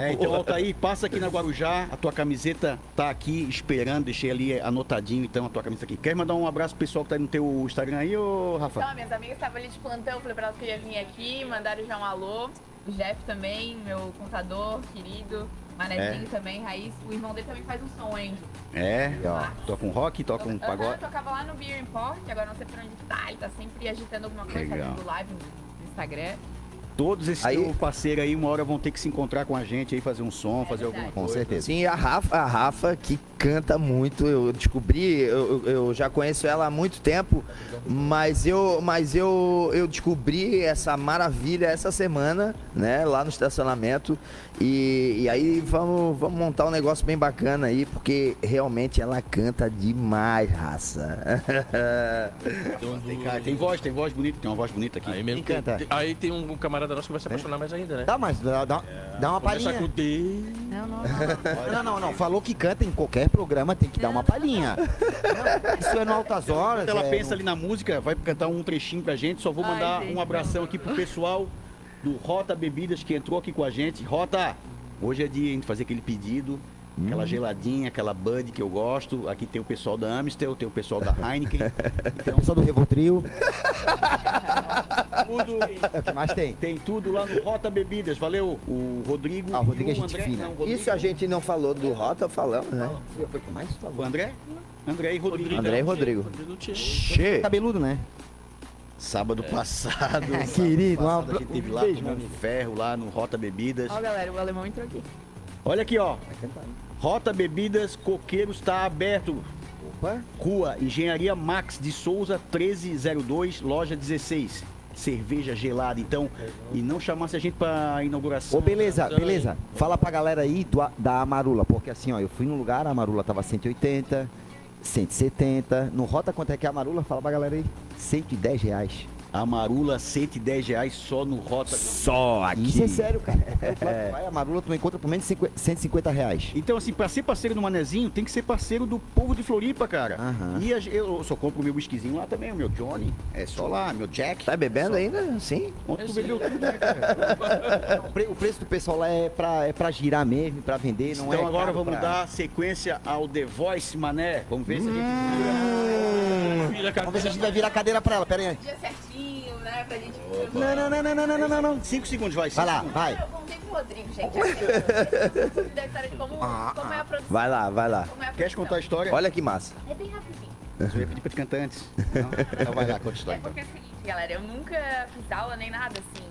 É, então, volta aí, passa aqui na Guarujá. A tua camiseta tá aqui esperando. Deixei ali anotadinho, então, a tua camiseta aqui. Quer mandar um abraço pro pessoal que tá no teu Instagram aí, ô, Rafa? Então, minhas amigas estavam ali de plantão. Falei pra elas que eu ia vir aqui. Mandaram já um alô. O Jeff também, meu contador querido. Manézinho também, Raiz. O irmão dele também faz um som, hein? É, ó, toca um rock, toca um pagode. Eu tocava lá no Beer Import, agora não sei por onde tá, ele tá sempre agitando alguma coisa, fazendo live no Instagram. Todos esses parceiros aí, uma hora vão ter que se encontrar com a gente aí, fazer um som, fazer alguma coisa. Com certeza. Sim, a Rafa que canta muito, eu descobri, eu já conheço ela há muito tempo, mas eu descobri essa maravilha essa semana, né, lá no estacionamento, e aí vamos montar um negócio bem bacana aí, porque realmente ela canta demais, raça. Tem voz bonita, tem uma voz bonita aqui. Aí, mesmo aí tem um camarada nosso que vai se apaixonar mais ainda, né? Dá mais, dá uma palhinha. Não. Falou que canta em qualquer programa, tem que dar uma palhinha. Isso é no Altas Horas. Ela pensa ali na música, vai cantar um trechinho pra gente. Só vou mandar um abração aqui pro pessoal do Rota Bebidas que entrou aqui com a gente. Rota, hoje é dia, hein, de fazer aquele pedido. Aquela geladinha, aquela Bud que eu gosto. Aqui tem o pessoal da Amstel, tem o pessoal da Heineken. Tem o pessoal do Revotril. Tudo, é o que mais tem. Tem tudo lá no Rota Bebidas. Valeu, o Rodrigo. Ah, o Rodrigo é gente fina. Isso a gente não falou do Rota, falamos, né? Foi o que mais falou. O André? André e Rodrigo. André e Rodrigo. Che. Cabeludo, né? Sábado passado. Querido, a gente teve lá tomando ferro lá no Rota Bebidas. Ó, galera, o alemão entrou aqui. Olha aqui, ó. Rota Bebidas Coqueiros está aberto. Opa. Rua Engenharia Max de Souza, 1302, loja 16. Cerveja gelada, então. E não chamasse a gente pra inauguração. Ô, beleza. Fala pra galera aí da Amarula. Porque assim, ó, eu fui num lugar, a Amarula tava 180, 170. No Rota, quanto é que é a Amarula? Fala pra galera aí. R$110. Amarula, R$110 só no Rota. Só aqui. Isso é sério, cara. Vai, Amarula, tu não encontra por menos de R$150. Então, assim, pra ser parceiro do Manézinho, tem que ser parceiro do povo de Floripa, cara. Uhum. E eu só compro o meu whiskyzinho lá também, o meu Johnny. É só lá, meu Jack. Tá bebendo ainda? Sim. Ontem tu bebeu tudo, né, cara? O preço do pessoal lá é pra girar mesmo, pra vender, não então, é. Então agora vamos dar sequência ao The Voice, Mané. Vamos ver se a gente vira a cadeira. Vamos ver se a gente vai virar a cadeira pra ela, pera aí. Dia certinho. Né, pra gente... Não. 5 segundos, vai. Vai lá, vai. Eu contei pro Rodrigo, gente. Como é a produção. Vai lá. É quer contar a história? Olha que massa. É bem rapidinho. Eu ia pedir pra te cantar antes. Então vai lá, conta a história. É porque é o seguinte, galera. Eu nunca fiz aula nem nada, assim.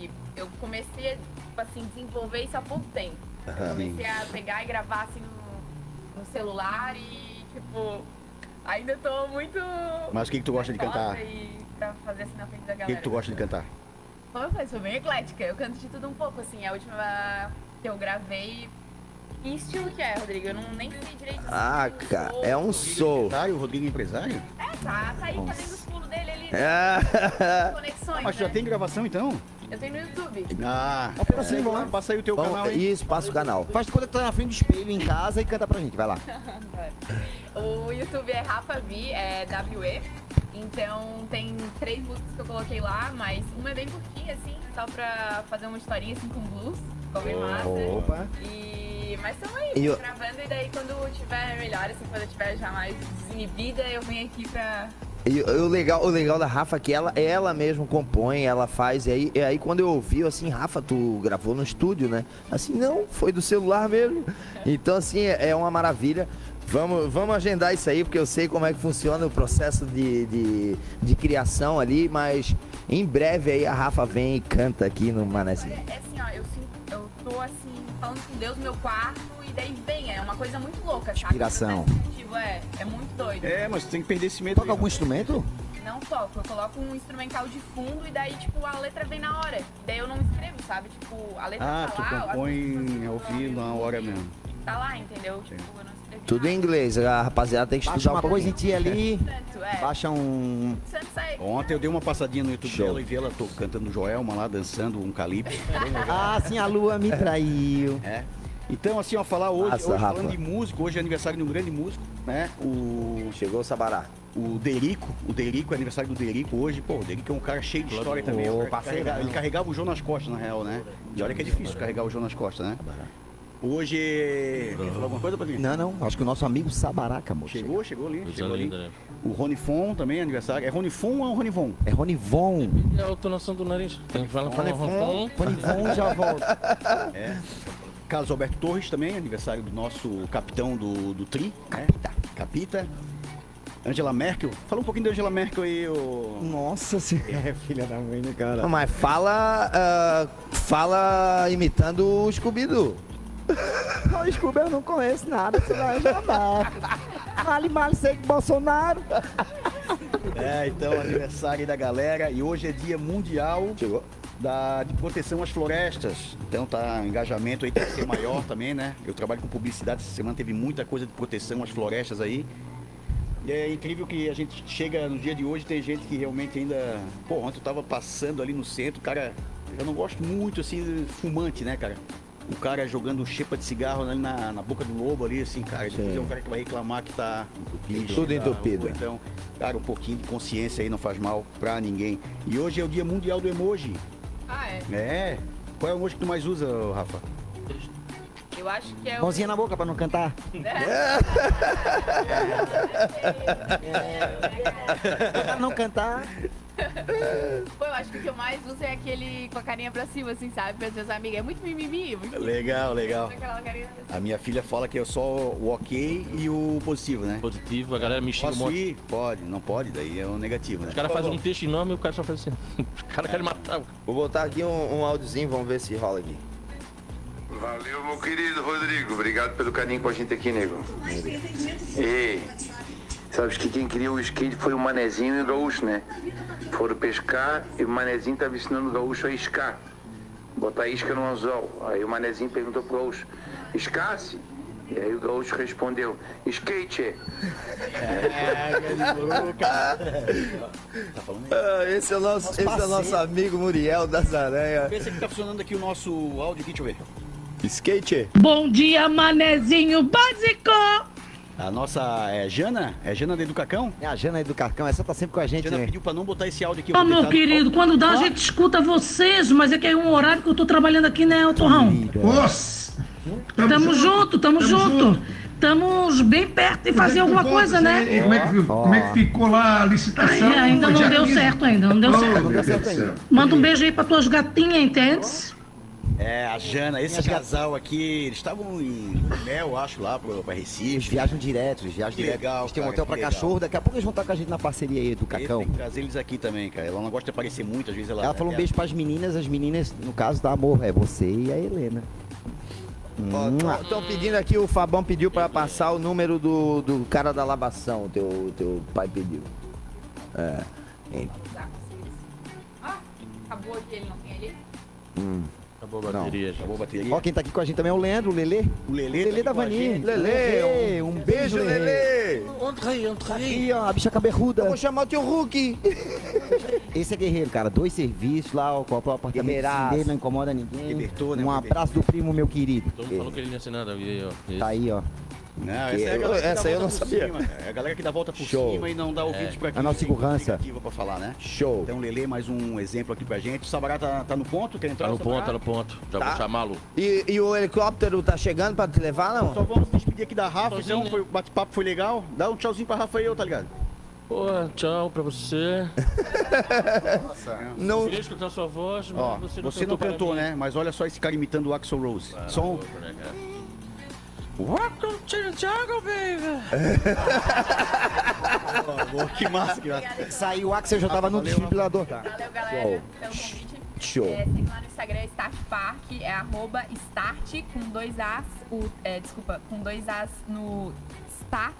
E eu comecei a desenvolver isso há pouco tempo. Eu comecei a pegar e gravar, assim, no celular e, tipo... Ainda tô muito... Mas o que tu gosta de cantar? Pra fazer assim na frente da galera. O que tu gosta de cantar? Como eu falei, sou bem eclética. Eu canto de tudo um pouco, assim. A última que eu gravei... Que estilo que é, Rodrigo? Eu nem sei direito. Ah, cara, é um soul. O Rodrigo é empresário? É, tá aí fazendo os pulos dele ali. É. Conexões, mas já tem gravação, então? Eu tenho no YouTube. Ah, vamos lá. Passa aí o teu canal aí. Isso, passa o canal. Faz quando tu tá na frente do espelho em casa e canta pra gente. Vai lá. O YouTube é Rafa V, é WE. Então tem 3 músicas que eu coloquei lá, mas uma é bem curtinha, assim, só pra fazer uma historinha assim com blues, ficou bem massa. Opa. E... Mas estão aí, gravando, e daí quando tiver melhor, assim, quando eu tiver já mais desinibida, eu venho aqui pra... E o legal da Rafa é que ela mesmo compõe, ela faz, e aí quando eu ouvi, assim, Rafa, tu gravou no estúdio, né? Assim, não, foi do celular mesmo. Então, assim, é uma maravilha. Vamos agendar isso aí, porque eu sei como é que funciona o processo de criação ali, mas em breve aí a Rafa vem e canta aqui no Manézinho. É assim, ó, eu tô assim, falando com Deus no meu quarto e daí vem, é uma coisa muito louca, sabe? Inspiração. É muito doido. É, mas tem que perder esse medo. Toca algum instrumento? não toco, eu coloco um instrumental de fundo e daí, tipo, a letra vem na hora. Daí eu não escrevo, sabe? Tipo, a letra tá lá... Ah, tu compõe ao vivo na hora mesmo. Tá lá, entendeu? Tipo, eu não escrevi tudo nada. Em inglês, a rapaziada tem que baixa estudar um pouquinho. Baixa uma coisa em ti ali, tanto, é. Baixa um... Ontem eu dei uma passadinha no YouTube dela e vi ela cantando Joelma lá, dançando um calypso. Ah, sim, a lua me traiu. É. Então, assim, ó, falar hoje, falando de músico, hoje é aniversário de um grande músico, né? Chegou o Sabará. O Derico, é aniversário do Derico hoje. Pô, o Derico é um cara cheio de história também. Ele carregava o João nas costas, na real, né? E olha que é difícil carregar o João nas costas, né? Hoje... Quer falar alguma coisa, Padrinho? Não. Acho que o nosso amigo Sabará, acabou. Chegou ali. Né? O Ronifon também é aniversário. É Ronifon ou Ronivon? É Ronivon. É a autonação do nariz. Tem que falar Ronifon. Ronifon já volta. É. Carlos Alberto Torres também, aniversário do nosso capitão do Tri. Capita. Angela Merkel. Fala um pouquinho da Angela Merkel aí. Nossa senhora, é filha da mãe, né, cara? Não, mas fala imitando o Scooby-Doo. O Scooby eu não conheço nada, você vai chamar. Animal segue Bolsonaro. É, então, aniversário da galera. E hoje é dia mundial. Chegou. De proteção às florestas. Então tá, o engajamento aí tem que ser maior também, né? Eu trabalho com publicidade, essa semana teve muita coisa de proteção às florestas aí. E é incrível que a gente chega no dia de hoje, tem gente que realmente ainda... Pô, ontem eu tava passando ali no centro, cara, eu não gosto muito, assim, fumante, né, cara? O cara jogando xepa de cigarro ali na boca do lobo ali, assim, cara, depois é um cara que vai reclamar que tá entupido, tudo entupido. Então, cara, um pouquinho de consciência aí não faz mal pra ninguém. E hoje é o dia mundial do emoji. Ah, é? É. Qual é o emoji que tu mais usa, Rafa? Eu acho que é o... Mãozinha na boca pra não cantar. Pra não cantar. Pô, eu acho que o que eu mais uso é aquele com a carinha pra cima, assim, sabe? Para as minhas amigas. É muito mimimi. Muito legal. A minha filha fala que eu sou o ok e o positivo, né? Positivo, a galera me xinga um monte. Ir? Pode, não pode, daí é o negativo, né? Os caras fazem um texto enorme e o cara só faz assim. Os caras querem matar. Vou botar aqui um áudiozinho, vamos ver se rola aqui. Valeu, meu querido Rodrigo. Obrigado pelo carinho com a gente aqui, nego. Ei, sabes que quem criou o skate foi o Manézinho e o Gaúcho, né? Foram pescar e o Manézinho estava ensinando o Gaúcho a iscar. Botar isca no anzol. Aí o Manézinho perguntou pro Gaúcho, iscasse? E aí o Gaúcho respondeu, skate. Esse é o nosso amigo Muriel das Aranhas. Pensa que tá funcionando aqui o nosso áudio aqui, deixa eu ver. Skate. Bom dia, Manézinho Básico! A nossa Jana? É Jana da Educacão? É a Jana da Educacão, essa tá sempre com a gente, Jana, né? Pediu pra não botar esse áudio aqui. Meu querido, quando dá a gente escuta vocês, mas é que é um horário que eu tô trabalhando aqui, né, Otorrão? Nossa! Tamo junto! Estamos bem perto de fazer alguma coisa, né? Como é que ficou lá a licitação? Ai, ainda não deu certo. Manda um beijo aí pra tuas gatinhas, entende? É, a Jana, esse casal aqui, eles estavam em Mel, acho, lá pra Recife. Eles viajam direto. Legal, eles têm um hotel pra cachorro, daqui a pouco eles vão estar com a gente na parceria aí do Cacão. Tem que trazer eles aqui também, cara. Ela não gosta de aparecer muito, às vezes ela... Ela falou um beijo pras meninas, as meninas, no caso, da amor, é você e a Helena. Estão pedindo aqui, o Fabão pediu pra passar o número do cara da lavação, teu pai pediu. É. Acabou aqui, ele não tem ali? Acabou a bateria. Ó, quem tá aqui com a gente também é o Leandro, o Lelê. O Lelê tá da Vaninha. Lelê, um beijo, Lelê. Entra aí. Aqui, ó, a bicha caberruda. Eu vou chamar o teu Hulk. Esse é guerreiro, cara. 2 serviços lá, o próprio apartamento, não incomoda ninguém. Libertou, né? Um abraço do primo, meu querido. Todo mundo falou que ele não ia ser nada. Tá aí, ó. Não, essa eu não sabia. Cima, é a galera que dá volta por cima e não dá ouvidos pra quem a nossa segurança pra falar, né? Show. Então, Lelê, mais um exemplo aqui pra gente. O Sabará tá no ponto? Quer entrar? Tá no ponto. Já vou chamá-lo. E o helicóptero tá chegando pra te levar, não? Só vamos despedir aqui da Rafa, então o bate-papo foi legal. Dá um tchauzinho pra Rafa aí, tá ligado? Pô, tchau pra você. Nossa, não queria escutar sua voz, mas você não cantou, né? Mas olha só esse cara imitando o Axl Rose. Só um... Welcome to the jungle, baby! Que massa, que massa. Saiu o Axel, já tava no desfibrilador. Valeu, galera, pelo convite. Show. Tem lá no Instagram, é Start Park, é @start com 2 As, com 2 As no Start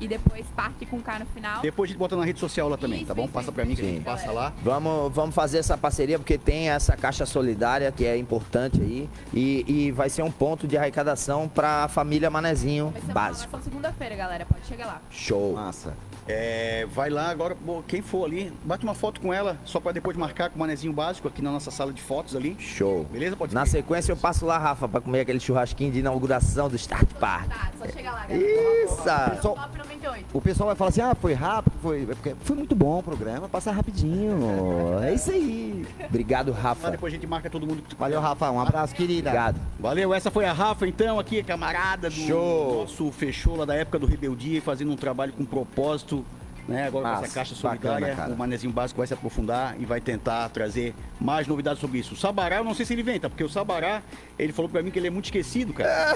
e depois parte com o K no final. Depois a gente bota na rede social lá também, isso, tá bom? Isso, passa pra mim que a gente passa lá. Vamos fazer essa parceria, porque tem essa caixa solidária que é importante aí e vai ser um ponto de arrecadação pra família Manézinho Básico. Vai ser segunda-feira, galera, pode chegar lá. Show! Massa! É, vai lá agora, quem for ali, bate uma foto com ela, só pra depois marcar com o Manézinho Básico aqui na nossa sala de fotos ali. Show! Beleza? Pode na ter. Sequência eu passo lá, Rafa, pra comer aquele churrasquinho de inauguração do Start Park. Só chega lá, galera. Isso! O pessoal vai falar assim, ah, foi rápido, foi muito bom o programa, passa rapidinho, é isso aí. Obrigado, Rafa. Depois a gente marca todo mundo. Valeu, Rafa, um abraço, querida. Obrigado. Valeu, essa foi a Rafa, então, aqui, camarada do nosso fechou lá da época do Rebeldia, fazendo um trabalho com propósito, né, agora com essa caixa solidária, bacana, o Manézinho Básico vai se aprofundar e vai tentar trazer mais novidades sobre isso. O Sabará, eu não sei se ele vem, tá? Porque o Sabará, ele falou pra mim que ele é muito esquecido, cara.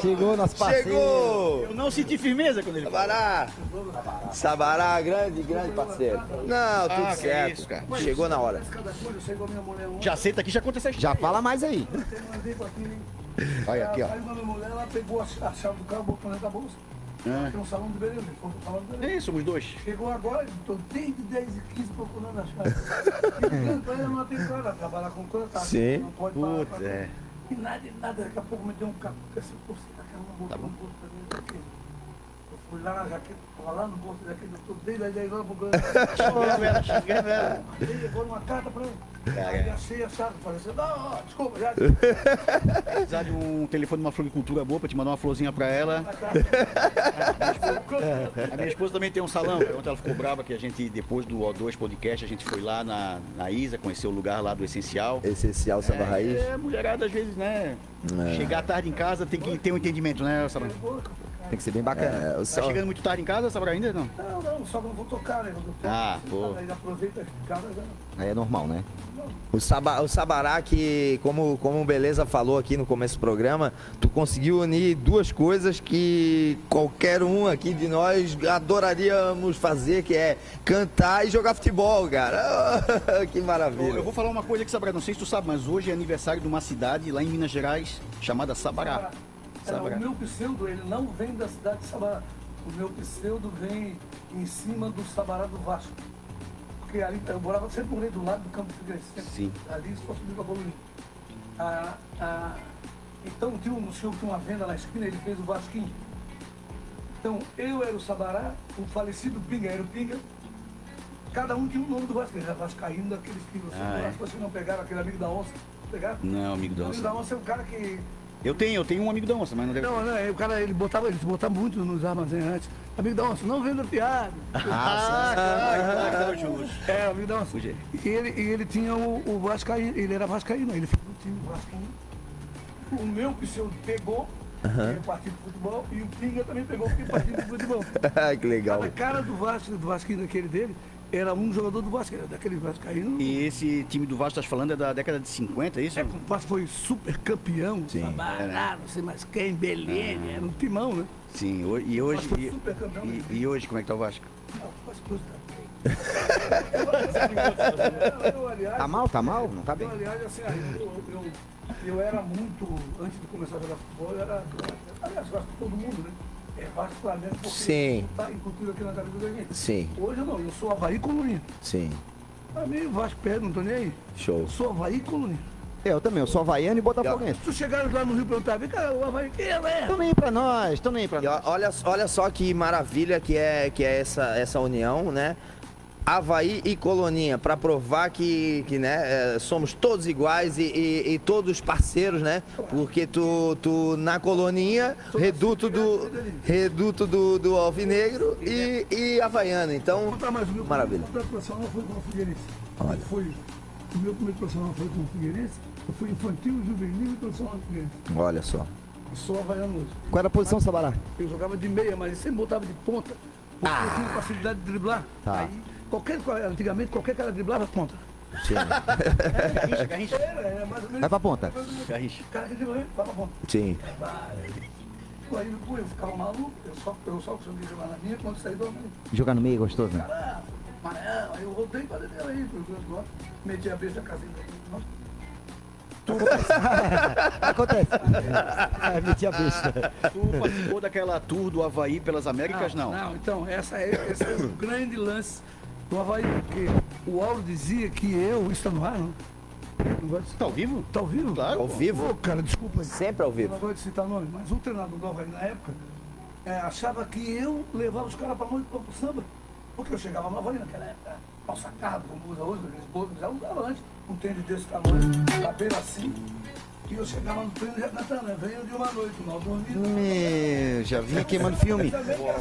Chegou, nosso parceiro. Chegou! Eu não senti firmeza quando ele Sabará. Falou. Sabará! Sabará, grande parceiro. Não, tudo certo, isso, cara. Mas chegou na hora. Já senta aqui, já conta essa história. Já fala mais aí. Olha aqui, ó. Aí uma mulher, ela pegou a chave do carro, botou dentro da bolsa. Tem um salão de beleza, é, somos dois. Chegou agora, estou desde 10 e 15 procurando a chave. Não tem cara, trabalhar com contato. Sim. Não pode parar, e nada, daqui a pouco me deu um capo, assim, por cima daquela no bolso, eu fui lá na jaqueta, tava lá no bolso daquele, eu estou desde as 10 horas procurando ela, chegando ela. Ele levou uma carta para ele. Aí eu achei a chave, falei assim, não, desculpa, já. Precisar de um telefone, uma floricultura boa pra te mandar uma florzinha pra ela. A minha esposa também tem um salão, ontem ela ficou brava que a gente, depois do O2 Podcast, a gente foi lá na Isa, conhecer o lugar lá do Essencial. Essencial Samba Raiz. É, mulherada às vezes, né? Chegar tarde em casa tem que ter um entendimento, né, Sabra? Tem que ser bem bacana. Tá chegando muito tarde em casa, Sabra, ainda não? Não, só não vou tocar, né? Pô. Aí aproveita de casa já. Aí é normal, né? O Sabará, que como o Beleza falou aqui no começo do programa, tu conseguiu unir duas coisas que qualquer um aqui de nós adoraríamos fazer, que é cantar e jogar futebol, cara. Que maravilha. Eu vou falar uma coisa aqui, Sabará, não sei se tu sabe, mas hoje é aniversário de uma cidade lá em Minas Gerais chamada Sabará. Sabará. O meu pseudo, ele não vem da cidade de Sabará. O meu pseudo vem em cima do Sabará do Vasco. Porque ali eu morava sempre morei do lado do campo de Grécia. Ali só subiu pra Bolonha. Então tinha um senhor que tinha uma venda na esquina, ele fez o Vasquinho. Então eu era o Sabará, o falecido Pinga era o Pinga. Cada um tinha um nome do Vasquinho. Já vascaíno daqueles que vocês não pegaram, aquele amigo da onça. Pegaram? Não, amigo da onça. O amigo da onça é o cara que... Eu tenho um amigo da onça, mas não deve ter. Não, o cara, ele botava muito nos armazéns antes. Amigo da onça, não venda piada. Claro. É, amigo da onça. E ele tinha o vascaíno, ele era vascaíno, ele ficou no time vascaíno. O meu pseudo pegou, o partido de futebol, e o Pinga também pegou, porque o partido de futebol. Que legal. A cara do Vasco, do vascaíno aquele dele, era um jogador do Vasco, daquele vascaíno. E esse time do Vasco, estás falando, é da década de 50, é isso? É, o Vasco foi super campeão, Sabará, não sei mais quem, Belém, era um timão, né? Sim, e hoje... E hoje, como é que tá o Vasco? Não, o Vasco tá bem. Tá mal, tá mal? Não tá bem? Eu, aliás, assim, eu era muito... Antes de começar a jogar futebol, eu era... Aliás, eu gosto de todo mundo, né? É Vasco Flamengo, porque sim. Tá em cultura aqui na cabeça da gente. Sim. Hoje não, eu sou Avaí Colunino. Sim. Pra mim, Vasco perde, não tô nem aí. Show. Eu sou Avaí Colunino. Eu também, eu sou havaiano e botafoguense. Se tu chegaram lá no Rio perguntar, vem cá, o Avaí, quem é? Tão nem aí pra nós, tão nem aí pra nós. Olha só que maravilha que é essa união, né? Avaí e Colônia, para provar que né, somos todos iguais e todos parceiros, né? Porque tu na Colônia, reduto do Alvinegro e Havaiana, então, maravilha. Olha. O meu primeiro profissional foi com o Figueirense, eu fui infantil, juvenil e profissional do Figueirense. Olha só. Eu sou havaiano hoje. Qual era a posição, Sabará? Eu jogava de meia, mas sempre botava de ponta, porque eu tinha facilidade de driblar. Tá. Aí, antigamente, qualquer cara driblava ponta. Sim. Garrincha. Era mais ou menos. Vai pra ponta. Garrincha. O cara que driblava, vai pra ponta. Sim. Aí, eu ficava maluco, eu só consegui jogar na minha quando saí do Almeida. Jogar no meio gostoso, né? Caramba. Aí eu voltei para dentro aí, meti a beça a casinha. Tudo acontece. É, meti a besta. Tu participou daquela tour do Havaí pelas Américas, não? Não, então, esse é o grande lance do Havaí, porque o Auro dizia que eu, isso tá no ar, não? Tá ao vivo? Tá ao vivo? Claro, ao vivo. Pô, cara, desculpa. Sempre ao vivo. Não vou citar nome, mas um treinador do Havaí na época achava que eu levava os caras pra longe do campo samba, porque eu chegava no Havaí naquela época, pau sacado, como usa hoje, aqueles bolos, já usava antes, um tênis desse tamanho, cabelo assim, e eu chegava no treino de Renatão, né? Veio de uma noite, mal dormido. Meu, já vinha queimando filme.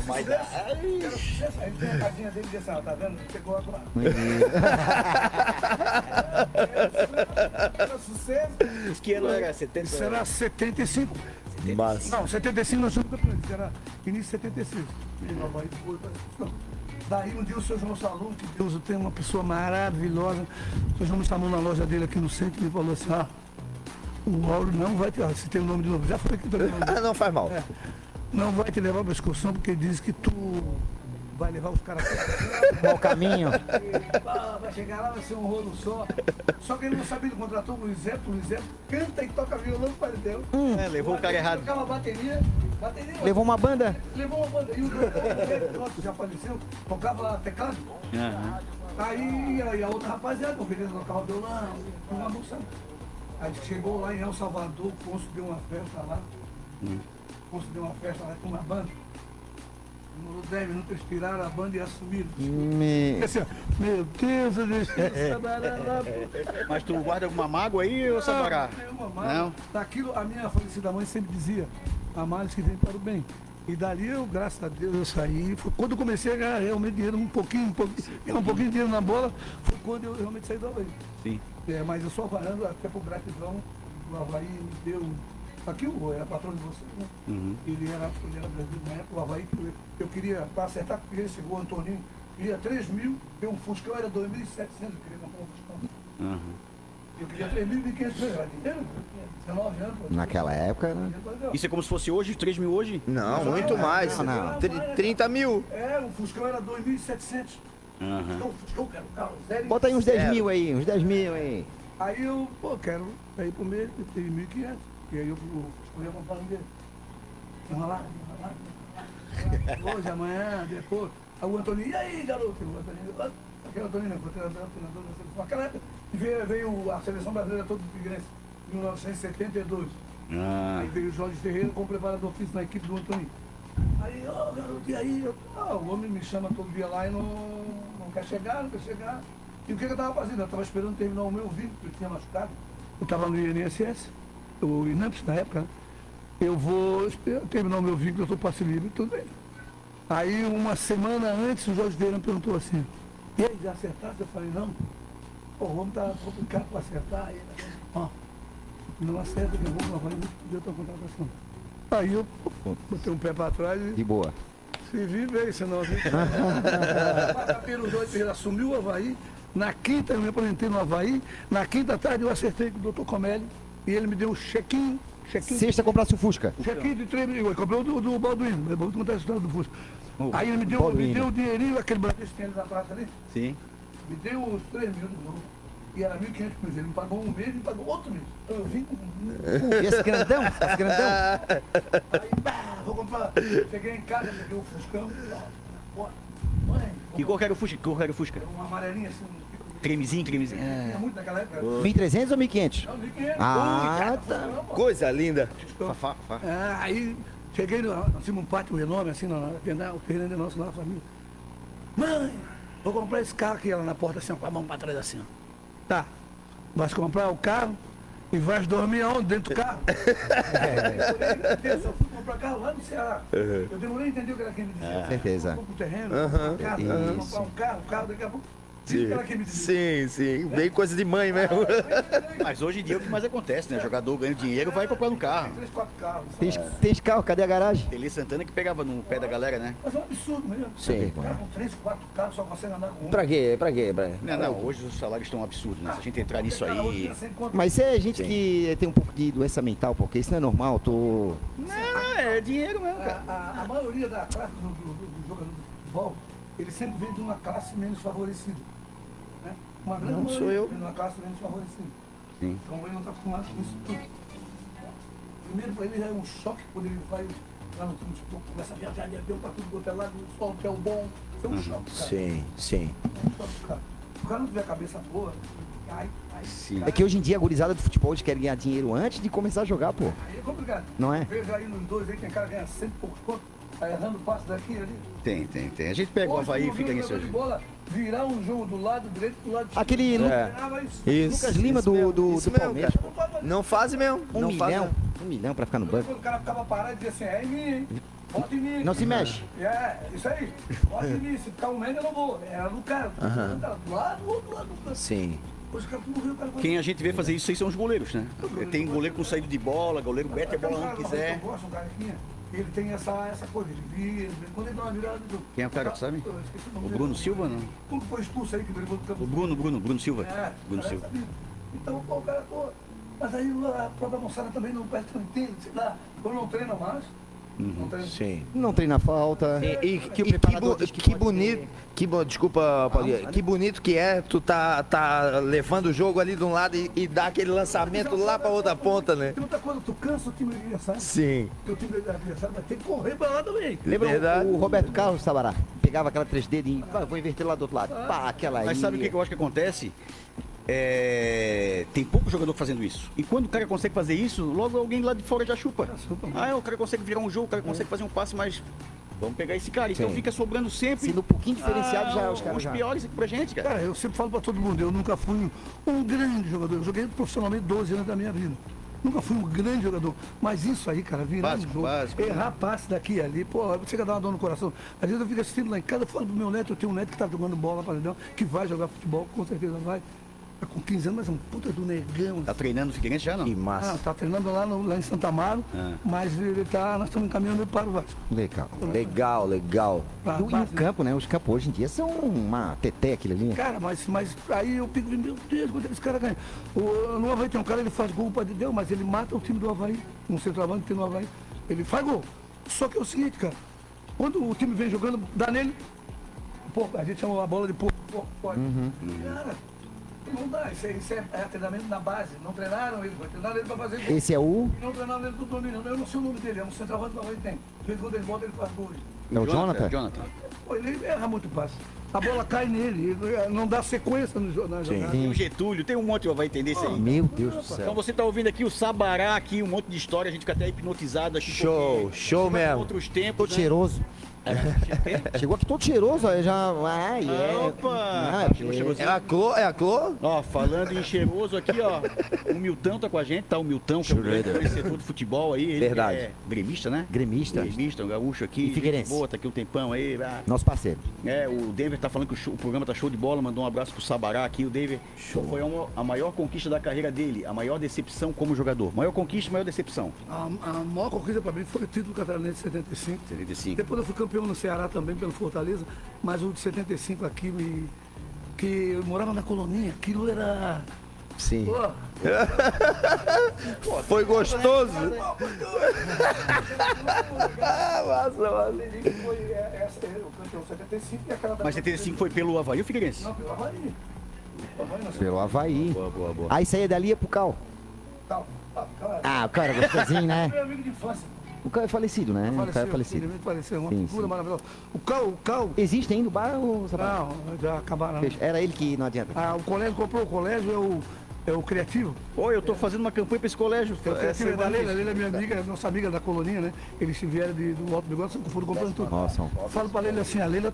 Mas quero sucesso, aí tem a casinha dele dessa, tá vendo? Chegou agora. Era sucesso. Que ano era? 70? Isso era 75. Mas... Não, 75 nós somos campeões, era início de 75. Daí um dia o seu João Salum, que Deus o tem, uma pessoa maravilhosa, o seu João me chamou na loja dele aqui no centro e me falou assim, ah, o Auro não vai te... Se tem o nome de novo, já foi aqui também. Não faz mal. É, não vai te levar para a excursão, porque ele diz que tu vai levar os caras para o caminho. E, pá, vai chegar lá, vai ser um rolo só. Só que ele não sabia, ele contratou o Luiz Zé canta e toca violão para Deus. Levou o cara errado. Tocava bateria. Levou uma banda? Levou uma banda. E o nosso já faleceu, tocava teclado. Aí a outra rapaziada, o menino tocava violão, uma moçada. A gente chegou lá em El Salvador, o Consul deu uma festa lá. O Consul deu uma festa lá com uma banda. Demorou 10 minutos, eles tiraram a banda e assumiram. Meu Deus do céu. Mas tu guarda alguma mágoa aí, ou Sabará? Não, nenhuma mágoa. Daquilo, a minha falecida mãe sempre dizia, a males que vem para o bem. E dali eu, graças a Deus, eu saí. Quando eu comecei a ganhar realmente dinheiro, um pouquinho de dinheiro na bola, foi quando eu realmente saí do Havaí. Sim. É, mas eu sou avaliando até por gratidão, o Havaí me deu... Aqui o era patrão de vocês, né? Ele era brasileiro na época, o Havaí, eu queria, para acertar, porque ele chegou, o Antoninho, queria 3.000, deu um Fuscão, era 2.700, eu queria comprar um Fuscão. Eu queria 3.500, era dinheiro, 19 anos. Naquela época, né? Isso é como se fosse hoje, 3.000 hoje? Não, muito mais, 30.000. É, o Fuscão era 2.700. Fuscão, quero o carro, zero. Bota aí uns 10.000 aí, uns 10.000 aí. Aí eu, pô, quero ir pro meio, 3.500. E aí eu escolhi a vontade dele. Vamos lá. Hoje, amanhã, depois. Aí o Antoninho, e aí, garoto? Aquele Antoninho, eu encontrei a treinadora da seleção. Naquela época veio a seleção brasileira toda do Figueirense, em 1972. Aí veio o Jorge Ferreira como preparador físico na equipe do Antoninho. Aí, ô garoto, e aí? O homem me chama todo dia lá e não quer chegar, E o que eu estava fazendo? Eu estava esperando terminar o meu vídeo, porque eu tinha machucado. Eu estava no INSS. O INAMPS na época, eu vou terminar o meu vínculo, eu estou passe livre, tudo bem. Aí uma semana antes o Jorge Verão perguntou assim, e aí, já acertaste? Eu falei, não, o homem está complicado para acertar, ele, ó, não acerta, que eu vou lavar, não deu tua contratação. Aí eu botei um pé para trás e... De boa. Se vive aí, senão... Ele assumiu o Havaí, na quinta eu me apresentei no Havaí, na quinta tarde eu acertei com o Dr. Comelli. E ele me deu um chequinho. Sexta comprasse o Fusca. Chequinho de 3 milhões. Comprou do Balduino. Eu vou contar a história do Fusca. Aí ele me deu o dinheirinho, aquele bandeiro que tem na praça ali. Sim. Me deu os 3 mil de novo. E era 1.500 coisas. Ele me pagou um mês e me pagou outro mês. Eu vim com. Esse grandão. Aí, pá, vou comprar. Cheguei em casa, peguei o Fuscão. E qual era o Fusca? Uma amarelinha assim. Cremezinho. É muito naquela época. 1.300 ou 1.500? Não, 1.500. Ah, tá. Coisa linda. Fafá. Aí, cheguei num pátio enorme, assim, o terreno é nosso lá na família. Mãe, vou comprar esse carro aqui, ela na porta, assim, com a mão pra trás, assim, ó. Tá. Vai comprar o carro e vai dormir aonde? Dentro do carro. Eu só fui comprar carro lá no Ceará. Eu demorei a entender o que era quem me dizia. Certeza. Vou comprar um terreno, comprar um carro, daqui a pouco. Sim, bem coisa de mãe mesmo. Mas hoje em dia é o que mais acontece, né? O jogador ganha dinheiro e vai comprar no carro. Tem carro, cadê a garagem? Tele Santana que pegava no pé da galera, né? Mas é um absurdo mesmo. Sim. Com 3, 4 carros, só consegue andar com um. Pra quê? Não, hoje os salários estão absurdos, né? Se a gente entrar nisso aí... Mas é gente que tem um pouco de doença mental, porque isso não é normal, Não, é dinheiro mesmo, cara. A maioria da classe do jogador de futebol, ele sempre vem de uma classe menos favorecida. Uma grande maioria, numa classe menos favorecida. Sim. Então ele não está acostumado com isso tudo. Primeiro para ele já é um choque quando ele vai lá no turno de pouco, começa a viajar de avião para tudo quanto é lado, o sol que é o bom. Isso é um choque, cara. Sim, sim. É um choque, cara. Se o cara não tiver a cabeça boa, cai. Sim. É que hoje em dia a gurizada do futebol eles querem ganhar dinheiro antes de começar a jogar, pô. Aí é complicado. Não é? Veja aí nos dois aí, tem cara que ganha 100 e poucos contos, tá errando passo daqui ali. Tem. A gente pega o Havaí e fica nisso hoje. Bola, virar um jogo do lado direito pro lado direito. Aquele Lucas Lima do Palmeiras. Não faz mesmo. Um milhão pra ficar no banco. O cara ficava parado e dizia assim, é em mim, hein? Bota em mim. Não se mexe. É, isso aí. Bota em mim. Se ficar um mês eu não vou. Era no cara. Do lado, do outro lado do campo. Sim. Quem a gente vê fazer isso aí são os goleiros, né? Tem goleiro com saída de bola, goleiro bete a bola onde quiser. Ele tem essa coisa, ele vira, quando ele dá uma virada... Quem é o cara que sabe? O Bruno Silva, não? Quando foi expulso aí, que ele levou do campo... Bruno Silva. É, Bruno Silva. Então, o cara, pô... Mas aí a própria moçada também não perde tranquilo, sei lá, quando não treina mais... Sim. Não treina falta. Que bonito, desculpa, Paulinho. Que bonito que é tu tá levando o jogo ali de um lado e dá aquele lançamento lá pra outra ponta, né? Tem outra coisa, tu cansa o time do adversário. Sim. Porque o time do adversário vai ter que correr pra lá também. Lembra o Roberto Carlos, Sabará? Pegava aquela 3D e vou inverter lá do outro lado. Pá, aquela aí. Mas sabe o que eu acho que acontece? Tem pouco jogador fazendo isso. E quando o cara consegue fazer isso, logo alguém lá de fora já chupa. O cara consegue virar um jogo, o cara consegue fazer um passe, mas vamos pegar esse cara. Então fica sobrando sempre. Sendo um pouquinho diferenciado já os caras. Os piores aqui pra gente, cara. Cara, eu sempre falo pra todo mundo, eu nunca fui um grande jogador. Eu joguei profissionalmente 12 anos da minha vida. Nunca fui um grande jogador. Mas isso aí, cara, virar um jogo, errar passe daqui e ali, pô, chega a dar uma dor no coração. Às vezes eu fico assistindo lá em casa, eu falo pro meu neto, eu tenho um neto que tá jogando bola, que vai jogar futebol, com certeza vai. Com 15 anos, mas é um puta do negão. Tá treinando o Figueirense já, não? Que massa. Tá treinando lá em Santa Amaro, mas ele nós estamos encaminhando para o Vasco. Legal. E o campo, né? Os campos hoje em dia são uma teté, aquilo ali. Cara, mas aí eu fico, meu Deus, quanto esse cara ganha. No Havaí tem um cara, ele faz gol para Deus, mas ele mata o time do Havaí. Um centroavante que tem no Havaí. Ele faz gol. Só que é o seguinte, cara. Quando o time vem jogando, dá nele. Porco, a gente chama a bola de porco. Cara... Não dá, isso é treinamento na base. Não treinaram ele, vai treinar ele pra fazer gol. Esse é o? E não treinaram ele pro domínio. Eu não sei o nome dele, é um centroavante que ele tem. De vez em quando ele volta, ele faz gol. É o Jonathan? Pô, ele erra muito passe. A bola cai nele, não dá sequência no jornal. Tem o Getúlio, tem um monte, vai entender isso aí. Meu Deus do céu. Então você tá ouvindo aqui o Sabará, aqui um monte de história, a gente fica até hipnotizado. Show mesmo. Outros tempos, tô cheiroso. Chegou aqui todo cheiroso, aí já... Opa! É a Clô? Ó, falando em cheiroso aqui, ó. O Milton tá com a gente, tá? O Milton, que é o setor do futebol aí. Ele é gremista, né? Gremista, um gaúcho aqui. Figueirense. Boa, tá aqui um tempão aí. Nosso parceiro. É, o Denver tá falando que o programa tá show de bola, mandou um abraço pro Sabará aqui. O Denver foi a maior conquista da carreira dele, a maior decepção como jogador. Maior conquista, maior decepção. A maior conquista pra mim foi o título catarinense de 75. Depois eu fui campeão no Ceará também, pelo Fortaleza, mas o de 75 aqui, que eu morava na colônia, aquilo era... Sim. Pô, foi gostoso. Mas 75 foi pelo Havaí ou Figueirense? Não, pelo Havaí. Pelo Havaí. Boa. Aí saía dali é pro Cal. O cara gostosinho, né? Meu amigo de infância. O Cal é falecido, né? O Cal é falecido. Ele faleceu, uma figura maravilhosa. O Cal... Existe ainda o bar ou o Sabará? Não, já acabaram. Era ele que não adianta. O colégio comprou, o colégio é o Criativo. Oi, eu tô fazendo uma campanha para esse colégio. O Criativo é da Leila, a Leila é minha amiga, nossa amiga da colônia, né? Eles vieram do Alto Negócio, foram comprando tudo. Nossa. Falo pra Leila assim, a Leila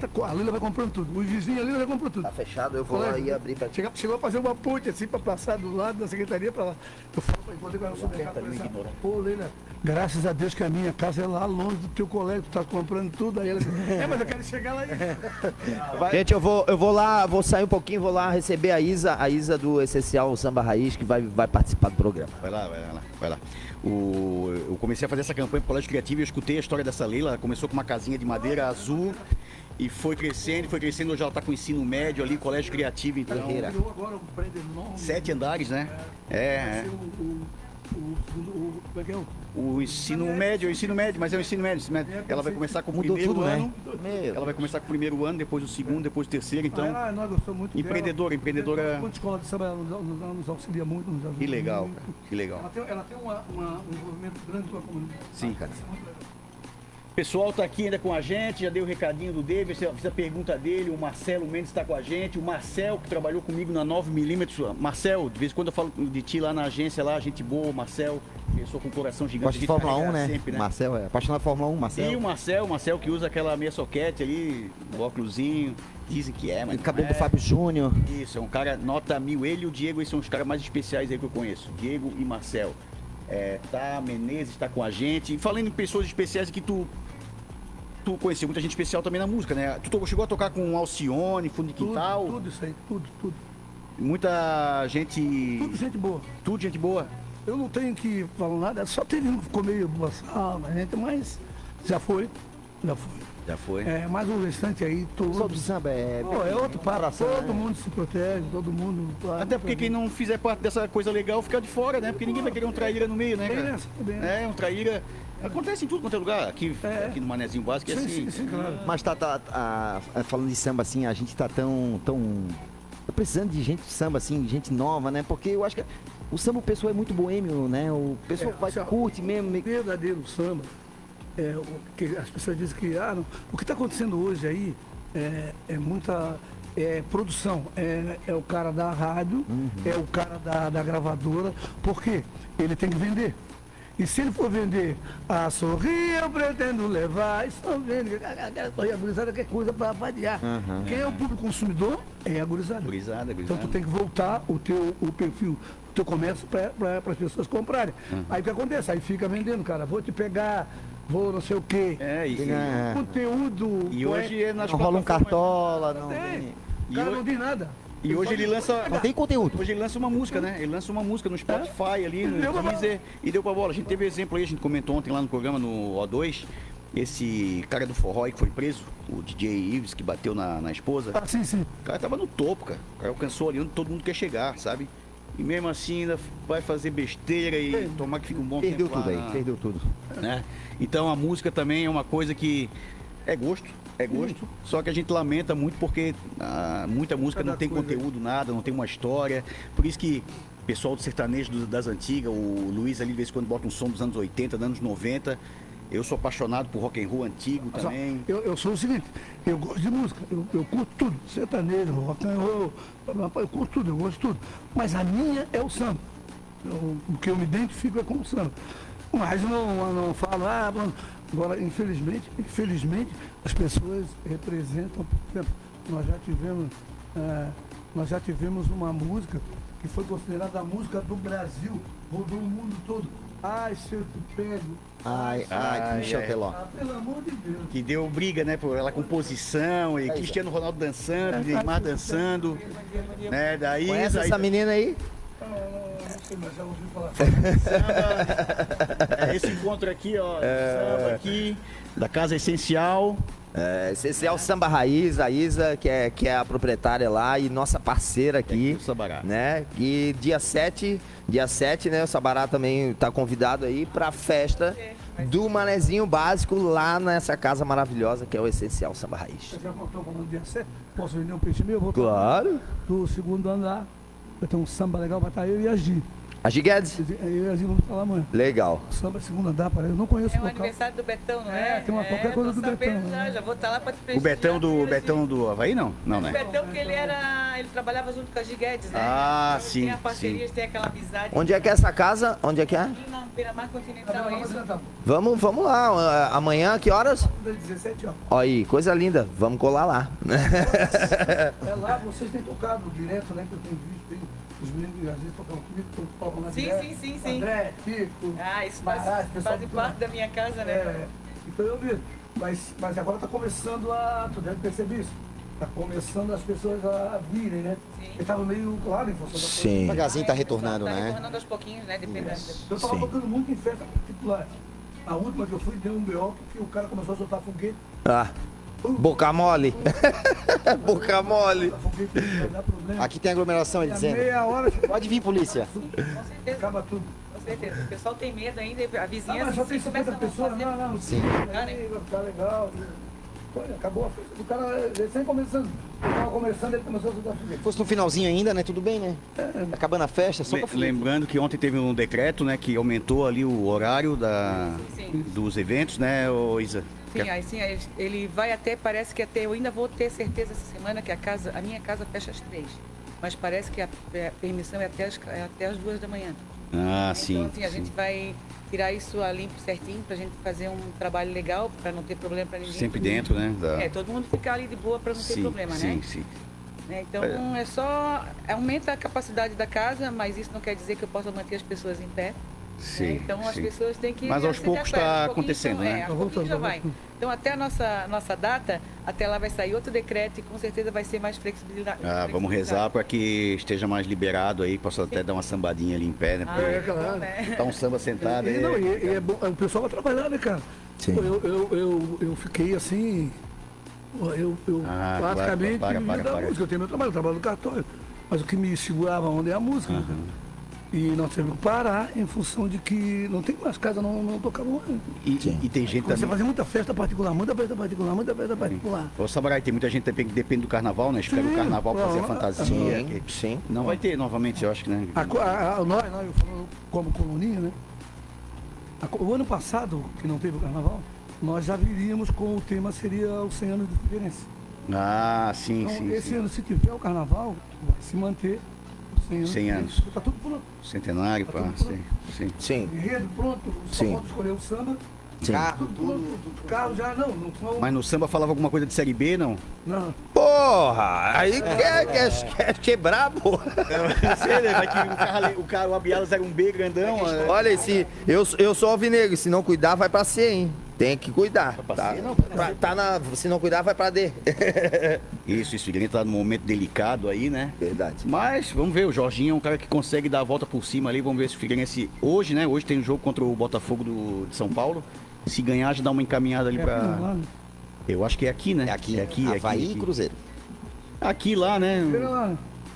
vai comprando tudo. Os vizinhos, a Leila vai comprando tudo. Tá fechado, eu vou lá e abrir pra... Chegou a fazer uma ponte assim, pra passar do lado da secretaria pra lá. Eu falo pra encontrar com ela no supermercado. Pô, Leila... Graças a Deus que a minha casa é lá longe do teu colégio, tu tá comprando tudo aí. Ela diz, mas eu quero chegar lá. Gente, eu vou lá, vou sair um pouquinho, vou lá receber a Isa do Essencial Samba Raiz, que vai participar do programa. Vai lá. Eu comecei a fazer essa campanha pro Colégio Criativo e eu escutei a história dessa Leila. Começou com uma casinha de madeira azul e foi crescendo, hoje ela tá com o ensino médio ali, Colégio Criativo, então. Agora um prédio enorme. 7 andares, né? É. o ensino médio, mas é o ensino médio. Ela vai começar com o primeiro ano, né? Ela vai começar com o primeiro ano, depois o segundo, depois o terceiro, então... Ah, ela gostou muito empreendedora... Quanto escola de samba, ela nos auxilia muito, nos ajuda. Que legal, cara, que legal. Ela tem um envolvimento grande com a comunidade. Sim, cara. O pessoal está aqui ainda com a gente, já dei o recadinho do David, fiz a pergunta dele, o Marcelo Mendes está com a gente, o Marcel que trabalhou comigo na 9mm, Marcel, de vez em quando eu falo de ti lá na agência, lá, gente boa, Marcel, pessoa com coração gigante. Gosto de Fórmula 1, né? Sempre, né? Marcel, é apaixonado por Fórmula 1, Marcel. E o Marcel, que usa aquela meia soquete ali, o óculosinho, dizem que é, mas... O cabelo do Fábio Júnior. Isso, é um cara nota 1000, ele e o Diego, eles são os caras mais especiais aí que eu conheço, Diego e Marcel. Menezes está com a gente. E falando em pessoas especiais que tu conheceu muita gente especial também na música, né? Tu chegou a tocar com Alcione, Fundo de Quintal? Tudo isso aí, tudo. Muita gente... Tudo gente boa. Tudo gente boa. Eu não tenho que falar nada, só teve um que ficou meio boçal, mas já foi. Mas o restante aí, todo samba é outro para todo mundo se protege, todo mundo... Até porque quem não fizer parte dessa coisa legal fica de fora, né? Porque ninguém vai querer um traíra no meio, né, cara? Um traíra... Acontece em tudo quanto é lugar, aqui no Manézinho Básico é assim. Sim, claro. Mas falando de samba assim, a gente tá tão precisando de gente de samba assim, gente nova, né? Porque eu acho que o samba, o pessoal é muito boêmio, né? O pessoal curte mesmo. Verdadeiro samba. As pessoas dizem que o que está acontecendo hoje aí é muita produção, é o cara da rádio, é o cara da gravadora, porque ele tem que vender. E se ele for vender a Sorria, eu pretendo levar, estão vendo, a gurizada quer coisa para avaliar. Quem é o público consumidor é a gurizada. Então tu tem que voltar o perfil, o teu comércio para as pessoas comprarem. Aí o que acontece? Aí fica vendendo, cara, vou te pegar... Vou não sei o quê. Conteúdo. E hoje não rola um cartola, não. O cara não diz nada. E hoje ele lança. Não tem conteúdo. Hoje ele lança uma música, né? Ele lança uma música no Spotify ali, no Deezer, e deu pra bola. A gente teve exemplo aí, a gente comentou ontem lá no programa no O2. Esse cara do forró aí que foi preso, o DJ Ives, que bateu na esposa. Ah, sim. O cara tava no topo, cara. O cara alcançou ali onde todo mundo quer chegar, sabe? E mesmo assim ainda vai fazer besteira e tomar que fica um bom tempo. Perdeu tudo. Né? Então a música também é uma coisa que é gosto. Só que a gente lamenta muito porque muita música não tem conteúdo, nada, não tem uma história. Por isso que o pessoal do sertanejo das antigas, o Luiz ali de vez em quando bota um som dos anos 80, dos anos 90. Eu sou apaixonado por rock and roll antigo também. Eu sou o seguinte, eu gosto de música, eu curto tudo, sertanejo, rock and roll, eu curto tudo, eu gosto de tudo. Mas a minha é o samba. O que eu me identifico é com o samba. Mas não falo, agora infelizmente as pessoas representam, por exemplo, nós já tivemos uma música que foi considerada a música do Brasil, rodou o mundo todo. Ai, se eu te pego. Ai, Michel Teló. Pelo amor de Deus. Que deu briga, né, por ela composição, e Cristiano Ronaldo dançando, Neymar dançando, né, da Isa. Conhece essa menina aí? Não sei, mas já ouvi falar. Samba, esse encontro aqui, ó, samba aqui, da Casa Essencial. Essencial Samba Raiz, a Isa, que é a proprietária lá e nossa parceira aqui, Sabará, né? E dia 7, né, o Sabará também tá convidado aí pra festa do Manézinho Básico lá nessa casa maravilhosa que é o Essencial Samba Raiz. Você já contou falando dia 7? Posso vender um peixe meu? Vou claro! Do segundo andar, eu tenho um samba legal, vai estar eu e a Gi. A Giguedes? Eu e a Gi vamos falar amanhã. Legal. Samba segundo andar, parece. Eu não conheço o local. É o aniversário do Betão, não é? Tem qualquer coisa do Betão. Já vou estar lá para te festejar. O Betão do Havaí, não? Não, né? O Betão, que ele trabalhava junto com a Giguedes, né? Ah, então, sim. Tem a parceria, tem aquela amizade. Onde é que é essa casa? Onde é que é? Aqui na Beira-Mar Continental, é isso? Vamos lá. Amanhã, que horas? 17 horas. Olha aí, coisa linda. Vamos colar lá. É lá, vocês têm tocado direto, né? Que eu tenho visto, os meninos às vezes tocam comigo, tocam na André. Sim. André, Tico, isso faz parte da minha casa, né? Então eu vi. Mas agora tá começando tu deve perceber isso. Tá começando as pessoas a virem, né? Sim. Eu tava meio claro em função da coisa. Sim. O magazinho tá retornando, né? Tá retornando aos pouquinhos, né? Dependendo. Eu tava tocando muito em festa particular. A última que eu fui deu um B.O. que o cara começou a soltar foguete. Boca mole. Boca mole. Aqui tem aglomeração, ele dizendo. Meia hora. Pode vir, polícia. Acaba tudo. certeza. O pessoal tem medo ainda, a vizinhança... Ah, mas já tem 50 pessoas? Fazer... Não, não. Sim. Aí vai ficar legal. Pô, acabou a festa. O cara, ele sempre começando. Ele estava começando, ele começou a soltar a fogueira. Fosse no finalzinho ainda, né? Tudo bem, né? Acabando a festa, só pra fogueira. Lembrando que ontem teve um decreto, né? Que aumentou ali o horário da... dos eventos, né, Isa? Sim, aí sim, aí ele vai até, parece que até, eu ainda vou ter certeza essa semana que a casa, a minha casa fecha às 3h. Mas parece que a permissão é até as 2h da manhã. Ah, então, sim. Então, assim, a gente vai tirar isso a limpo certinho pra gente fazer um trabalho legal, pra não ter problema pra ninguém. Sempre dentro, né? Da... É, todo mundo ficar ali de boa pra não ter problema, né? Sim, sim. Então, é só... Aumenta a capacidade da casa, mas isso não quer dizer que eu possa manter as pessoas em pé. Sim, então as pessoas têm que... Mas aos poucos está acontecendo, né? Aos pouquinhos já vai. Então até a nossa data, até lá vai sair outro decreto e com certeza vai ser mais flexibilidade. Ah, vamos rezar para que esteja mais liberado aí, possa até dar uma sambadinha ali em pé, né? Ah, é, claro. Tá um samba sentado aí. Não, é bom, o pessoal vai trabalhar, né, cara? Sim. Eu fiquei assim, eu praticamente... Eu tenho meu trabalho, eu trabalho no cartório, mas o que me segurava onde é a música, e nós tivemos que parar em função de que não tem mais casa, não tocavam. E tem gente também. Você fazia muita festa particular, muita festa particular, muita festa particular. Ô, Sabará, tem muita gente também que depende do carnaval, né? Espera o carnaval pra fazer a fantasia. Sim. Não vai ter novamente, eu acho que, né? Nós, eu falo como colonia, né? O ano passado, que não teve o carnaval, nós já viríamos com o tema, seria os 100 anos de diferença. Ah, sim, então, sim. Esse ano, se tiver o carnaval, vai se manter. 100 anos. Está tudo pronto. Centenário, pá. Sim. Enredo pronto, só pode escolher o samba. Carro, tudo. Carro já não. Mas no samba falava alguma coisa de série B, não? Não. Porra! Aí quer porra. Não sei, né? Vai que o Abialas era um B grandão. Olha, eu sou alvinegro, se não cuidar, vai pra C, hein? Tem que cuidar. Se não cuidar, vai pra D. Isso, ele tá num momento delicado aí, né? Verdade. Mas vamos ver, o Jorginho é um cara que consegue dar a volta por cima ali. Vamos ver se o Figueirense hoje, né? Hoje tem um jogo contra o Botafogo de São Paulo. Se ganhar, já dá uma encaminhada ali pra... Eu acho que é aqui, né? É aqui, Avaí e Cruzeiro. Aqui, lá, né?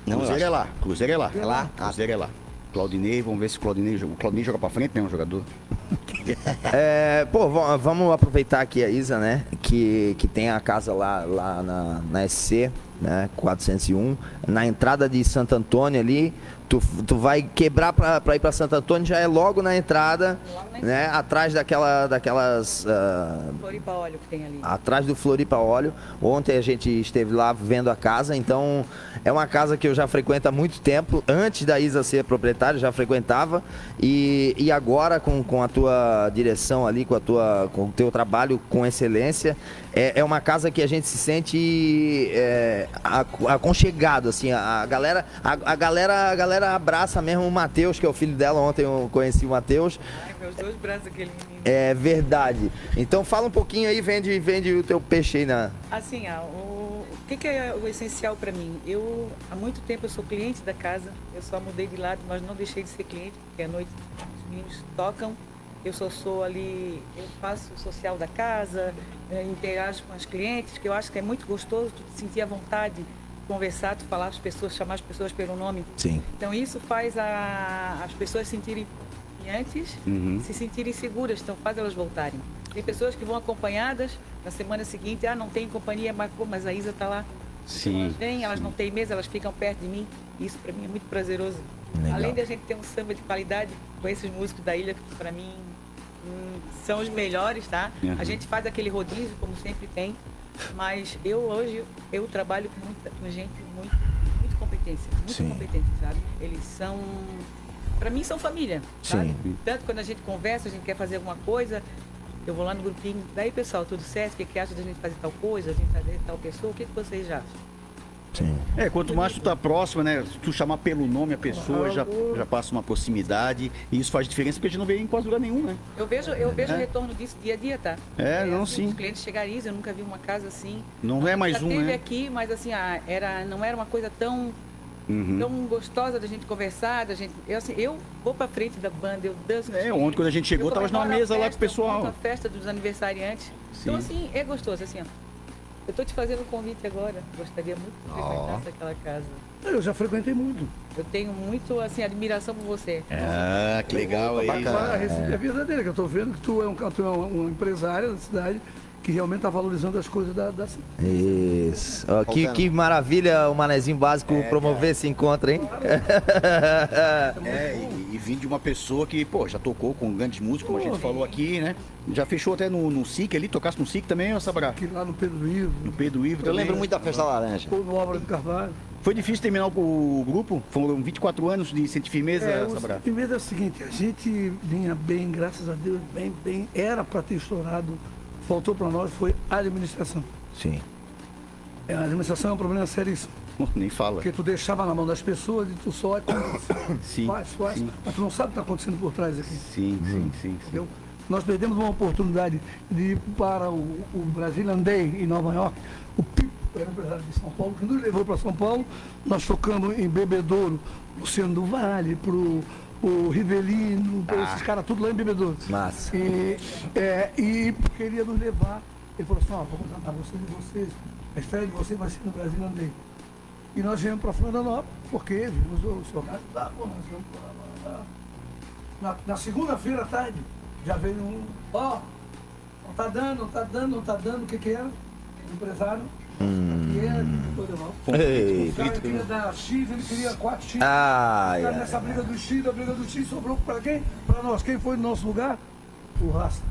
Cruzeiro é lá. Cruzeiro é lá. É lá? Cruzeiro é lá. Claudinei, vamos ver se o Claudinei joga. O Claudinei joga pra frente, né? Um jogador. Vamos aproveitar aqui a Isa, né? Que tem a casa lá na SC, né? 401. Na entrada de Santo Antônio ali. Tu vai quebrar pra ir pra Santo Antônio, já é logo na entrada, né? Atrás daquelas... Floripa Óleo que tem ali. Atrás do Floripa Óleo. Ontem a gente esteve lá vendo a casa, então é uma casa que eu já frequento há muito tempo. Antes da Isa ser proprietária, já frequentava. E agora, com a tua direção ali, com o teu trabalho com excelência, é uma casa que a gente se sente aconchegado, assim. A galera abraça mesmo o Matheus, que é o filho dela. Ontem eu conheci o Matheus. Ai, meus dois braços, aquele menino. É verdade. Então fala um pouquinho aí, vende o teu peixe aí na... Assim, o que é o essencial pra mim? Eu, há muito tempo, eu sou cliente da casa. Eu só mudei de lado, mas não deixei de ser cliente, porque à noite os meninos tocam. Eu só sou ali, eu faço o social da casa, interajo com as clientes, que eu acho que é muito gostoso tu sentir a vontade, conversar, tu falar as pessoas, chamar as pessoas pelo nome. Sim. Então isso faz as pessoas se sentirem clientes, se sentirem seguras, então faz elas voltarem. Tem pessoas que vão acompanhadas, na semana seguinte, não tem companhia, mas a Isa está lá. Sim. Elas vêm, elas não têm mesa, elas ficam perto de mim. Isso para mim é muito prazeroso. Legal. Além de a gente ter um samba de qualidade com esses músicos da ilha, que para mim são os melhores, tá? A gente faz aquele rodízio, como sempre tem. Mas hoje eu trabalho com gente muito competência, sabe? Eles são, pra mim, são família, sabe? Sim. Tanto quando a gente conversa, a gente quer fazer alguma coisa, eu vou lá no grupinho, daí pessoal, tudo certo? O que acha da gente fazer tal coisa, a gente fazer tal pessoa, o que vocês acham? Sim. Quanto mais tu tá próximo, né? Se tu chamar pelo nome a pessoa, já passa uma proximidade e isso faz diferença porque a gente não vê em quase lugar nenhum, né? Eu vejo o retorno disso dia a dia, tá? Os clientes chegarem, eu nunca vi uma casa assim. Não é mais um, né? Teve aqui, mas assim, não era uma coisa tão gostosa da gente conversar, da gente... Eu vou pra frente da banda, eu danço. Ontem quando a gente chegou, tava na mesa festa, lá com o pessoal. A festa dos aniversariantes. Sim. Então assim, é gostoso, assim, ó. Eu tô te fazendo um convite agora. Gostaria muito de frequentar aquela casa. Eu já frequentei muito. Eu tenho muito, assim, admiração por você. Ah, que legal aí. É verdadeira, que eu tô vendo que tu é um empresário da cidade que realmente tá valorizando as coisas da cidade. Isso. Oh, que maravilha o Manézinho Básico promover esse encontro, hein? E vim de uma pessoa que, pô, já tocou com grandes músicos, como a gente falou aqui, né? Já fechou até no SIC ali, tocasse no SIC também, ou Sabará? Aqui lá no Pedro Ivo. No Pedro Ivo. Eu lembro muito da Festa Laranja. Ou no Álvaro do Carvalho. Foi difícil terminar o grupo? Foram 24 anos de Sente Firmeza, Sabará? O Firmeza é o seguinte, a gente vinha bem, graças a Deus, bem. Era para ter estourado. Faltou para nós foi a administração. Sim. A administração é um problema seríssimo. Nem fala. Porque tu deixava na mão das pessoas e tu só é sim, faz, sim. Mas tu não sabe o que está acontecendo por trás aqui. Sim. Entendeu? Nós perdemos uma oportunidade de ir para o Brazilian Day em Nova York, o PIP, empresário de São Paulo, que nos levou para São Paulo. Nós tocamos em Bebedouro, Luciano do Vale, para o Rivelino, esses caras tudo lá em Bebedouro. Massa. E queria nos levar. Ele falou assim, vou contratar vocês, a história de vocês vai ser no Brazilian Day. E nós viemos para Florianópolis, porque vimos o seu caso, na segunda-feira à tarde, já veio um, não tá dando, o que era? O empresário, que era de Florianópolis. Ele queria dar X, ele queria 4X. Nessa briga do X, da briga do X, sobrou para quem? Para nós. Quem foi no nosso lugar? O Rasta.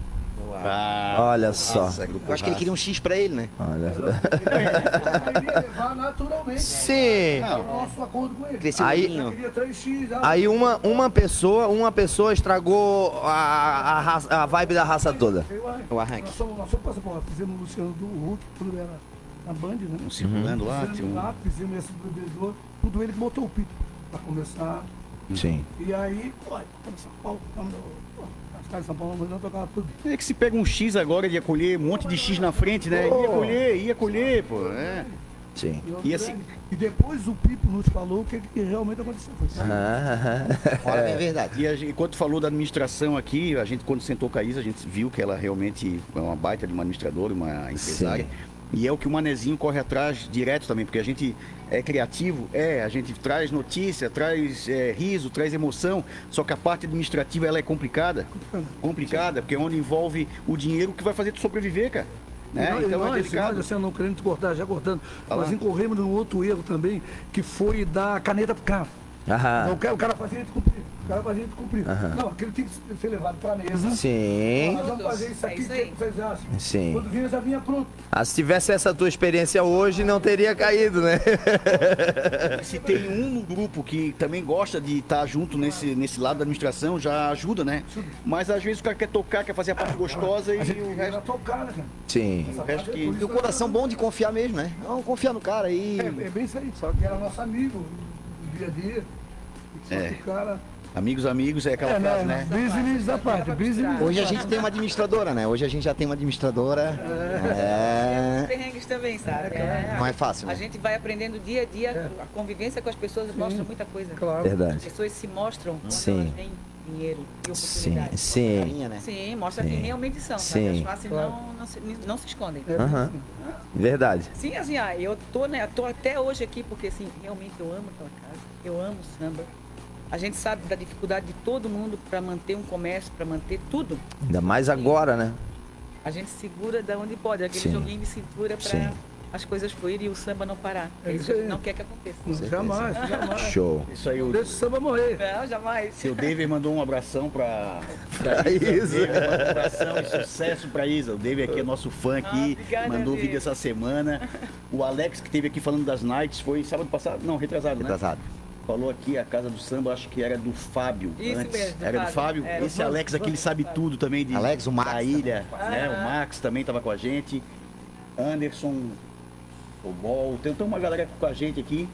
Olha só. Eu acho que ele queria um X pra ele, né? Olha. Sim. Aí uma pessoa estragou a vibe da raça toda. O arranque. Nós fizemos o Luciano do Hulk, tudo era na Band, né? Circulando lá. Fizemos esse bebedor, tudo ele botou o pito pra começar. Sim. E aí, São Paulo, mas não tocava tudo. É que se pega um X agora, ele ia colher um monte de X na frente, né? Ia colher, pô. É. Sim. E assim... E depois o Pipo nos falou o que realmente aconteceu. Olha, é verdade. E quando falou da administração aqui, a gente, quando sentou com a Isa, a gente viu que ela realmente é uma baita de uma administradora, uma empresária. Sim. E é o que o Manézinho corre atrás direto também, porque a gente é criativo, a gente traz notícia, traz riso, traz emoção, só que a parte administrativa ela é complicada, porque é onde envolve o dinheiro que vai fazer tu sobreviver, cara. Né? Não, então é delicado. Nós, não querendo te cortar, já cortando, nós incorremos num outro erro também, que foi dar caneta pro carro. Não, o cara fazia ele cumprir. Não, aquele tem que ser levado para a mesa. Sim. Nós vamos fazer isso aqui, o que vocês acham? Sim. Quando vinha, já vinha pronto. Se tivesse essa tua experiência hoje, não teria caído, né? Se tem um no grupo que também gosta de estar junto nesse lado da administração, já ajuda, né? Mas às vezes o cara quer tocar, quer fazer a parte gostosa e o resto... tocar, né? Sim. E o coração bom de confiar mesmo, né? Não, confiar no cara aí. É bem isso aí, só que era nosso amigo do dia a dia. Só que o cara... Amigos é aquela frase, né? Business da parte, business. Hoje a gente tem uma administradora, né? Hoje a gente já tem uma administradora. É. Perrengues também, Sara. Não é fácil, né? A gente vai aprendendo dia a dia, a convivência com as pessoas mostra muita coisa. Claro. Verdade. As pessoas se mostram quando elas têm dinheiro e oportunidade. Sim, carinha, né? Sim, mostra quem realmente são. Sim. As faces não se escondem. Verdade. Sim, assim, eu tô até hoje aqui porque, assim, realmente eu amo aquela casa, eu amo o samba. A gente sabe da dificuldade de todo mundo para manter um comércio, para manter tudo. Ainda mais agora, né? A gente segura da onde pode, aquele joguinho de cintura para as coisas fluírem e o samba não parar. É isso que não quer que aconteça. Jamais. Show. Isso aí, deixa o samba morrer. Não, jamais. Seu David mandou um abração para Isa. Um abração e sucesso para Isa. O David aqui é nosso fã aqui, mandou vídeo essa semana. O Alex, que esteve aqui falando das nights, foi sábado passado? Não, retrasado, né? Retrasado. Falou aqui a casa do samba, acho que era do Fábio. Isso antes. Mesmo, era do Fábio. Esse Alex aqui, ele sabe tudo também. Alex, o Max. Da ilha, né? O Max também estava com a gente. Anderson, o Bol. Tem uma galera com a gente aqui.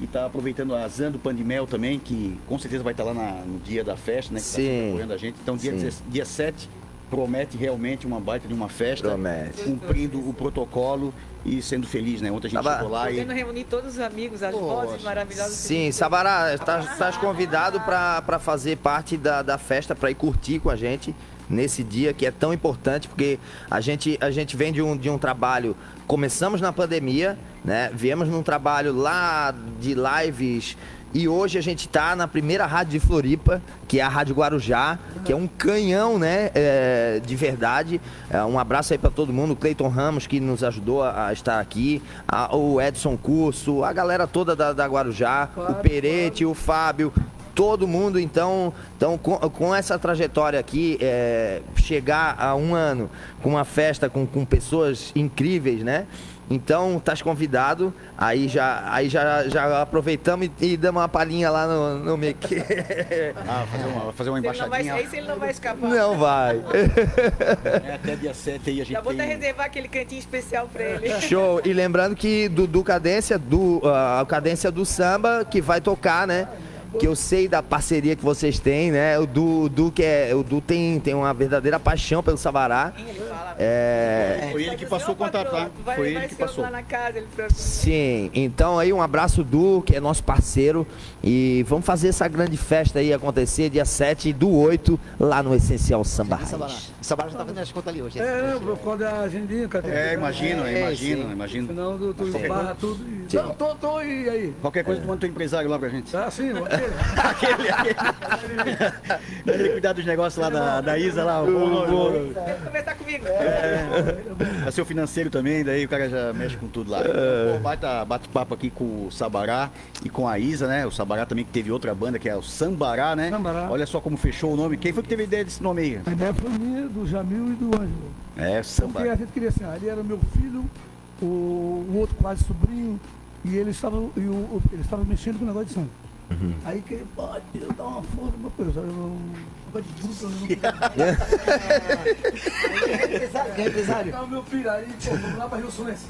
E tá aproveitando a Zan do Pandimel também, que com certeza vai estar lá no dia da festa, né? Que sim. Tá acompanhando a gente. Então, dia 7 promete realmente uma baita de uma festa. Promete. Cumprindo o protocolo. E sendo feliz, né? Ontem a gente chegou lá e... reunir todos os amigos, as vozes maravilhosas. Sim, Sabará, estás convidado para fazer parte da festa, para ir curtir com a gente nesse dia que é tão importante, porque a gente vem de um trabalho, começamos na pandemia, né? Viemos num trabalho lá de lives e hoje a gente está na primeira rádio de Floripa, que é a Rádio Guarujá, que é um canhão, né, de verdade. Um abraço aí para todo mundo, o Cleiton Ramos, que nos ajudou a estar aqui, o Edson Curso, a galera toda da Guarujá, claro, o Perete, claro, o Fábio, todo mundo. Então com essa trajetória aqui, chegar a um ano com uma festa com pessoas incríveis, né? Então, estás convidado, aí já aproveitamos e damos uma palhinha lá no Meque. Ah, fazer uma embaixadinha. Esse ele não vai escapar. Não vai. Até dia 7 aí a gente já vou até reservar aquele cantinho especial para ele. Show. E lembrando que do Cadência, Cadência do Samba, que vai tocar, né? Que eu sei da parceria que vocês têm, né? O Du tem uma verdadeira paixão pelo Sabará. Ele fala, foi ele que passou o contato, tá? Foi ele que passou. Lá na casa, ele falou. Sim, então aí um abraço, Du, que é nosso parceiro. E vamos fazer essa grande festa aí acontecer dia 7 do 8, lá no Essencial Samba Raiz. O Sabará já tá fazendo as contas ali hoje. Vou contar a agendinha, cadê? Imagino. Senão tu barra tudo. Tô e aí. Qualquer coisa, tu manda o teu empresário lá pra gente. Ah, sim, mano. Aquele cuidar dos negócios lá da Isa lá. Tem que conversar comigo. É seu financeiro também, daí o cara já mexe com tudo lá. Bate papo aqui com o Sabará e com a Isa, né? O Sabará também, que teve outra banda que é o Sambará, né? Sambará. Olha só como fechou o nome. Quem foi que teve a ideia desse nome aí? A ideia foi minha, do Jamil e do Ângelo. Sambará. Porque a gente queria assim, ali era meu filho, o outro quase sobrinho, e eles estavam mexendo com o negócio de sangue. Uhum. Aí que ele pode dar uma força, uma coisa, empresário. Tá o meu filho aí, pô, vamos lá pra Rio Sulense.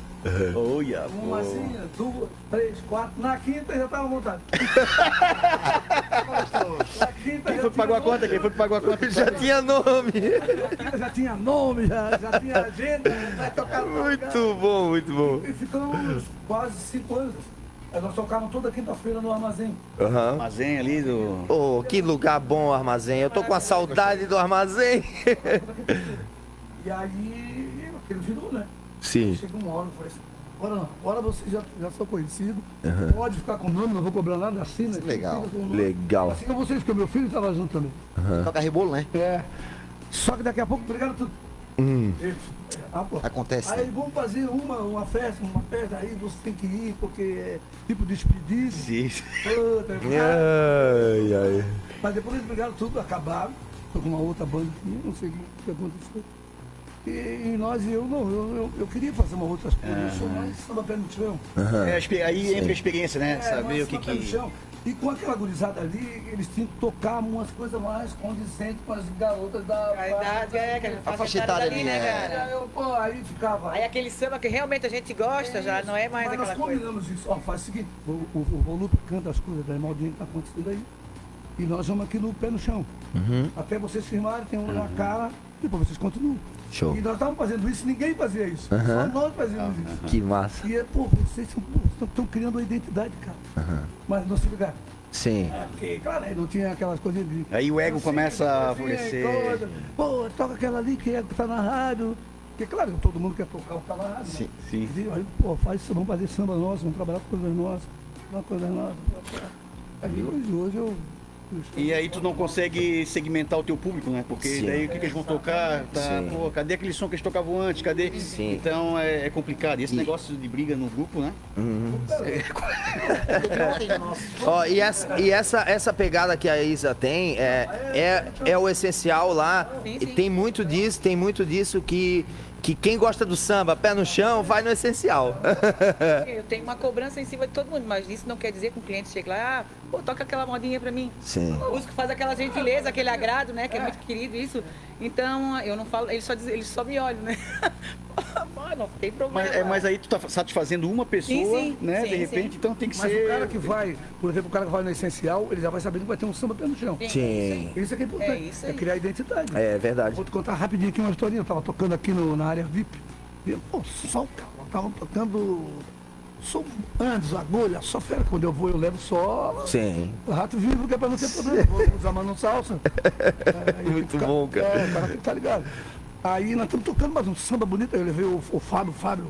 Olha, uma assim, duas, três, quatro, na quinta já tava montado. Na quinta já pagou a conta, quem foi que pagou a conta? Já tinha nome. Já tinha agenda, vai tocar. Muito bom. E ficamos quase 5 anos. Nós tocávamos toda quinta-feira no armazém. Uhum. Armazém ali do... Oh, que lugar bom o armazém. Eu tô com a saudade do armazém. E aí, aquele virou, né? Sim. Chega uma hora, eu falei assim, agora você já sou conhecido, pode ficar com o nome, não vou cobrar nada assim, né? Legal. Assim como vocês, porque o meu filho tava junto também. Uhum. Toca rebolo, né? Só que daqui a pouco pegaram tudo. Acontece. Aí vamos fazer uma festa, aí você tem que ir, porque é tipo despedida. Sim. Mas depois eles brigaram tudo, acabaram. Tô com uma outra banda aqui, não sei o que aconteceu. E nós e eu, não, eu queria fazer uma outra coisa, eu sou mais samba pé no chão. Aí entra a experiência, né? Saber o que no chão. E com aquela gurizada ali, eles tinham que tocar umas coisas mais condizentes com as garotas da... A idade, que a gente faz ali, né, cara? Aí ficava... Aí aquele samba que realmente a gente gosta, já não é mais aquela coisa. Mas nós combinamos isso. Ó, faz o seguinte, o Volupe canta as coisas da Imaldinha que tá acontecendo aí. E nós vamos aqui no pé no chão. Uhum. Até vocês firmarem, tem uma cara, depois vocês continuam. Show. E nós estávamos fazendo isso, ninguém fazia isso. Uhum. Só nós fazíamos isso. Que massa. E vocês estão criando uma identidade, cara. Uhum. Mas não se ligaram. Sim. Porque, claro, não tinha aquelas coisas de... Aí o ego começa a florescer. Pô, toca aquela ali que está na rádio. Porque, claro, todo mundo quer tocar o que está na rádio. Sim, né? Sim. E aí, vamos fazer samba nosso, vamos trabalhar com coisas nossas. Aí hoje eu... E aí tu não consegue segmentar o teu público, né? Porque daí o que eles vão tocar? Cadê aquele som que eles tocavam antes? Cadê? Sim. Então é complicado. E esse negócio de briga no grupo, né? Oh, e essa pegada que a Isa tem é o essencial lá. E tem muito disso que quem gosta do samba, pé no chão, vai no essencial. Eu tenho uma cobrança em cima de todo mundo, mas isso não quer dizer que o cliente chega lá, toca aquela modinha pra mim. Sim. O músico faz aquela gentileza, aquele agrado, né, que é muito querido isso. Então, eu não falo, eles só me olham, né. Não tem problema. Mas aí tu tá satisfazendo uma pessoa, né, de repente, então tem que ser... Mas o cara que vai, por exemplo, o cara que vai no essencial, ele já vai sabendo que vai ter um samba pé no chão. Sim. Isso é que é importante, é criar identidade. É verdade. Vou te contar rapidinho aqui uma historinha, eu tava tocando aqui na área VIP, e, só o cara, tava tocando sou Andes, agulha, só fera. Quando eu vou, eu levo só. Sim. Rato vivo, que é pra não ter problema. Vou usar mano salsa. É, muito fica, bom, cara. É, o cara tem que tá ligado. Aí nós estamos tocando mais um samba bonito. Eu levei o Fábio. O Fábio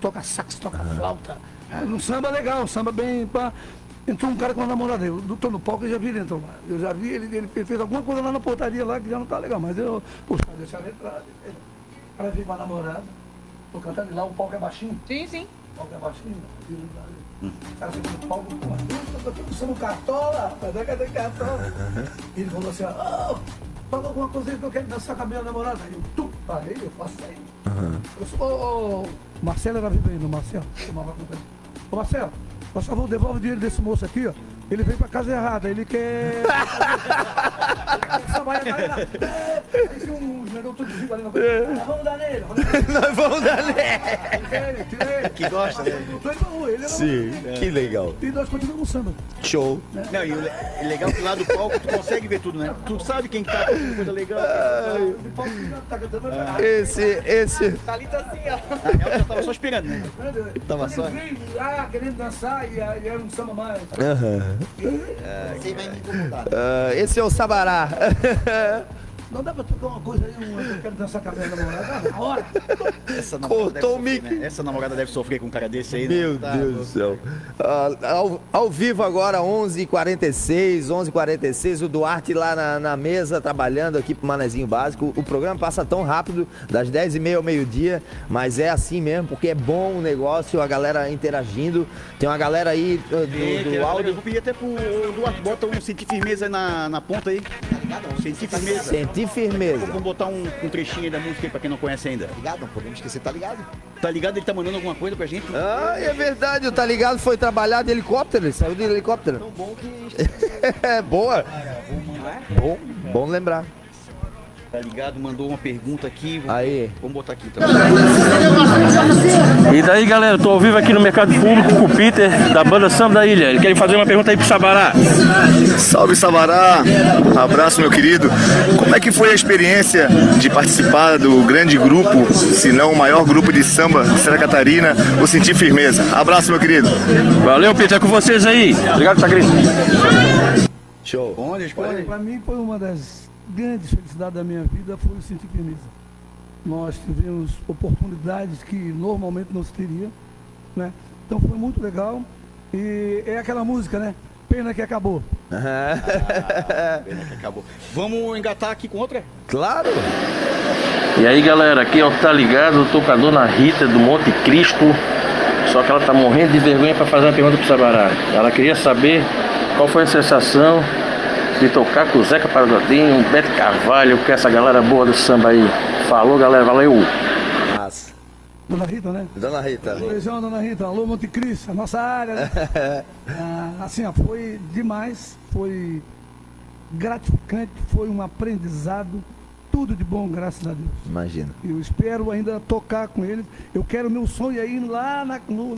toca sax, toca flauta. É, um samba legal, um samba bem. Pá. Entrou um cara com a namorada dele. Eu tô no palco, eu já vi ele entrar lá. Eu já vi, ele fez alguma coisa lá na portaria lá que já não tá legal. Mas eu, puxa, deixa ele entrar. O cara veio com a namorada. Tô cantando lá, o palco é baixinho. Sim, sim. O palco é baixinho. O cara veio no palco. Eu tô puxando cartola. Cadê cartola? Ele falou assim, ó. Fala alguma coisa aí que eu quero dançar com a minha namorada. Aí eu, parei, eu faço aí. Eu sou... O Marcelo era vivo ainda, o Marcel. Ô, Marcelo. Por favor, devolve o dinheiro desse moço aqui, ó. Ele veio pra casa errada, ele quer... Aí tinha um gerador todo vivo ali na coisa. Vamos dar nele! Nós vamos dar nele! Que gosta, né? Sim, que legal. E nós continuamos samba. Show. Não, e o legal que lá do palco tu consegue ver tudo, né? Tu sabe quem tá cantando coisa legal. O palco tá cantando... Esse... Tá ali, tá assim, ó. Na real, eu tava só esperando, né? Tava só... Ah, querendo dançar. E aí era um samba mais. Esse é o Sabará. Não dá pra tocar uma coisa aí, eu quero dançar com a minha namorada na hora. Cortou o mic. Né? Essa namorada deve sofrer com um cara desse aí. Meu Deus do céu. Ao vivo agora, 11h46, o Duarte lá na mesa, trabalhando aqui pro Manézinho Básico. O programa passa tão rápido, das 10h30 ao meio-dia, mas é assim mesmo, porque é bom o negócio, a galera interagindo. Tem uma galera aí do áudio. Eu vou pedir até pro Duarte, bota um sentir firmeza na ponta aí. Sentir firmeza. Firmeza. Vamos botar um trechinho aí da música aí pra quem não conhece ainda. Tá ligado? Não podemos esquecer, tá ligado? Tá ligado? Ele tá mandando alguma coisa pra gente? Ah, é verdade, o tá ligado foi trabalhar de helicóptero, ele saiu de helicóptero. Tão bom que... É, boa. Bom lembrar. Tá ligado? Mandou uma pergunta aqui. Vamos botar aqui também. E daí, galera, eu tô ao vivo aqui no Mercado Público com o Peter, da banda Samba da Ilha. Ele quer fazer uma pergunta aí pro Sabará. Salve, Sabará. Um abraço, meu querido. Como é que foi a experiência de participar do grande grupo, se não o maior grupo de samba de Santa Catarina, o Sentir Firmeza? Abraço, meu querido. Valeu, Peter. É com vocês aí. Obrigado, Chacrinho. Show. Pra mim foi uma das... grande felicidade da minha vida foi o Sentir Firmeza. Nós tivemos oportunidades que normalmente não se teria, né? Então foi muito legal. E é aquela música, né? Pena que acabou. Pena que acabou. Vamos engatar aqui com outra? Claro! E aí, galera, aqui é o Tá Ligado, eu tô com a Dona Rita do Monte Cristo. Só que ela tá morrendo de vergonha para fazer uma pergunta pro Sabará. Ela queria saber qual foi a sensação de tocar com o Zeca Pagodinho, o Beto Carvalho, com essa galera boa do samba aí. Falou, galera, valeu! Nossa. Dona Rita, né? Dona Rita. Beijão, Dona Rita. Alô, Monte Cristo, a nossa área, né? Assim, ó, foi demais, foi gratificante, foi um aprendizado, tudo de bom, graças a Deus. Imagina. Eu espero ainda tocar com eles. Eu quero meu sonho aí lá,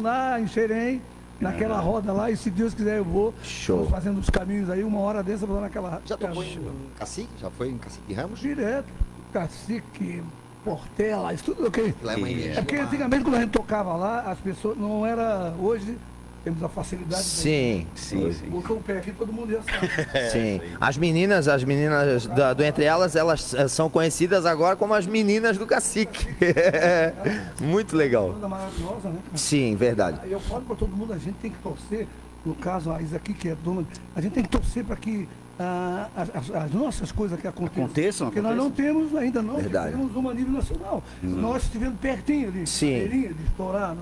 lá em Xerém, naquela roda lá, e se Deus quiser eu vou. Show. Tô fazendo os caminhos aí, uma hora dessa, vou naquela... Já tocou em Cacique? Já foi em Cacique de Ramos? Direto, Cacique, Portela, isso tudo ok. É porque antigamente quando a gente tocava lá, as pessoas não era... Hoje temos a facilidade... Sim, sim, sim. Botou o pé aqui, todo mundo já sabe. Sim. As meninas do Entre Elas, elas são conhecidas agora como as meninas do Cacique. Muito legal. Uma maravilhosa, né? Sim, verdade. Eu falo para todo mundo, a gente tem que torcer, no caso a Isa aqui, que é dona, a gente tem que torcer para que as nossas coisas que aconteçam. Porque nós não temos ainda, não temos uma nível nacional. Nós estivemos pertinho ali, de estourar,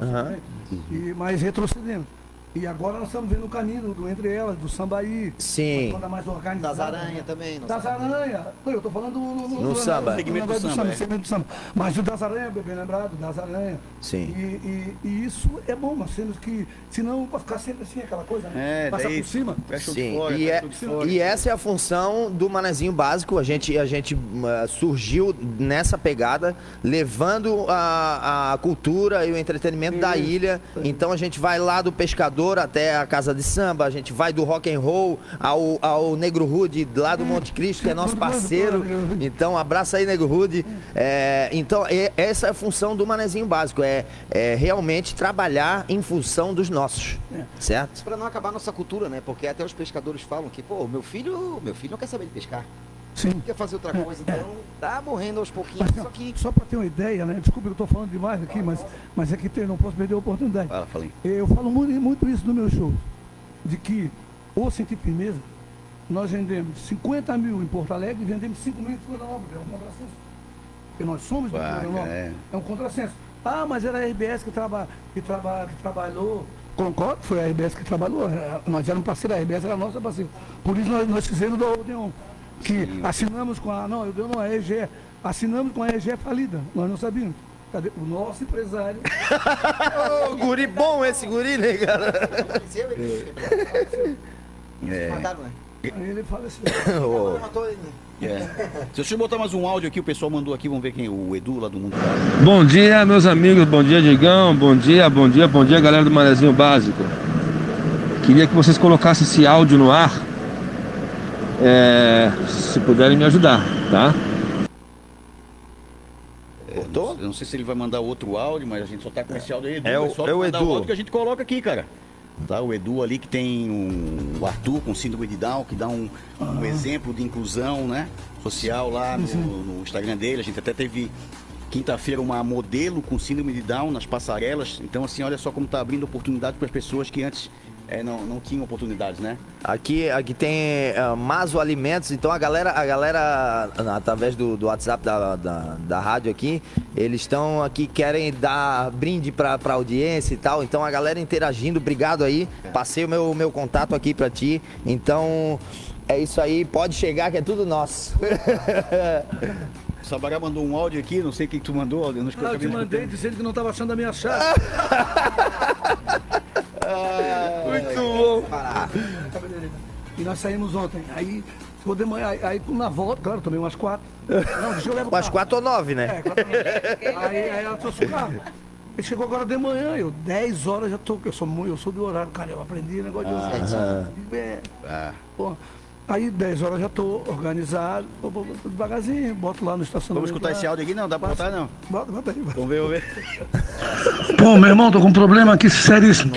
mas retrocedemos. E agora nós estamos vendo o caminho do Entre Elas, do Sambaí. Sim. Mais das Aranhas também. Das Aranhas. Eu estou falando do samba. Segmento do samba. Mas o das Aranhas, bem lembrado, das Aranhas. Sim. E isso é bom, nós temos que... Senão vai ficar sempre assim, aquela coisa, né? Passar por cima. Sim. E essa é a função do Manézinho Básico. A gente surgiu nessa pegada, levando a cultura e o entretenimento da ilha. Então a gente vai lá do pescador Bebedouro até a Casa de Samba, a gente vai do rock and roll ao Negro Rude lá do Monte Cristo, que é nosso parceiro. Então, abraça aí, Negro Rude. Então, essa é a função do Manézinho Básico, é realmente trabalhar em função dos nossos, certo? Para não acabar a nossa cultura, né? Porque até os pescadores falam que, pô, meu filho não quer saber de pescar. Sim. Quer fazer outra coisa, então tá morrendo aos pouquinhos. Mas, só para ter uma ideia, né? Desculpa, eu estou falando demais aqui, mas é que não posso perder a oportunidade. Fala. Eu falo muito isso no meu show, de que o Sentir Firmeza, nós vendemos 50 mil em Porto Alegre e vendemos 5 mil em Florianópolis. É um contrassenso. Porque nós somos de Florianópolis. É um contrassenso. Ah, mas era a RBS que trabalhou. Concordo, foi a RBS que trabalhou. Nós éramos parceiros, a RBS era a nossa parceira. Por isso nós fizemos do Odeon. Que sim, assinamos com a... Não, eu deu uma EG. Assinamos com a EG falida. Nós não sabíamos. Cadê? O nosso empresário... Ô, guri bom esse guri, né, cara? Ele fala assim... Deixa eu botar mais um áudio aqui, o pessoal mandou aqui, vamos ver quem é o Edu lá do Mundo. Bom dia, meus amigos, bom dia, Digão, bom dia, galera do Manézinho Básico. Queria que vocês colocassem esse áudio no ar. Se puderem me ajudar, tá? Eu não sei se ele vai mandar outro áudio, mas a gente só tá com esse áudio aí, Edu. É o Edu. O áudio que a gente coloca aqui, cara. Tá, o Edu ali que tem o Arthur com síndrome de Down, que dá um exemplo de inclusão, né, social lá no Instagram dele. A gente até teve quinta-feira uma modelo com síndrome de Down nas passarelas. Então, assim, olha só como tá abrindo oportunidade para as pessoas que antes... não tinha oportunidades, né? Aqui tem Maso Alimentos, então a galera através do WhatsApp da rádio aqui, eles estão aqui, querem dar brinde pra audiência e tal, então a galera interagindo, obrigado aí, passei o meu contato aqui pra ti, então é isso aí, pode chegar que é tudo nosso. O Sabará mandou um áudio aqui, não sei o que tu mandou. Eu te mandei dizendo que não estava achando a minha chave. Muito bom. E nós saímos ontem. Aí na volta, claro, tomei umas 4. Não, deixa eu levar o carro. Umas 4 ou 9, né? 4 ou 9. Aí ela trouxe o carro. Ele chegou agora de manhã, 10 horas já tô. Eu sou do horário, cara, eu aprendi negócio de 7. Bom. Aí, 10 horas já tô organizado, devagarzinho, boto lá no estacionamento. Vamos escutar esse áudio aqui? Não, dá pra botar não. Bota aí. Bota. Vamos ver. Bom, meu irmão, tô com um problema aqui seríssimo.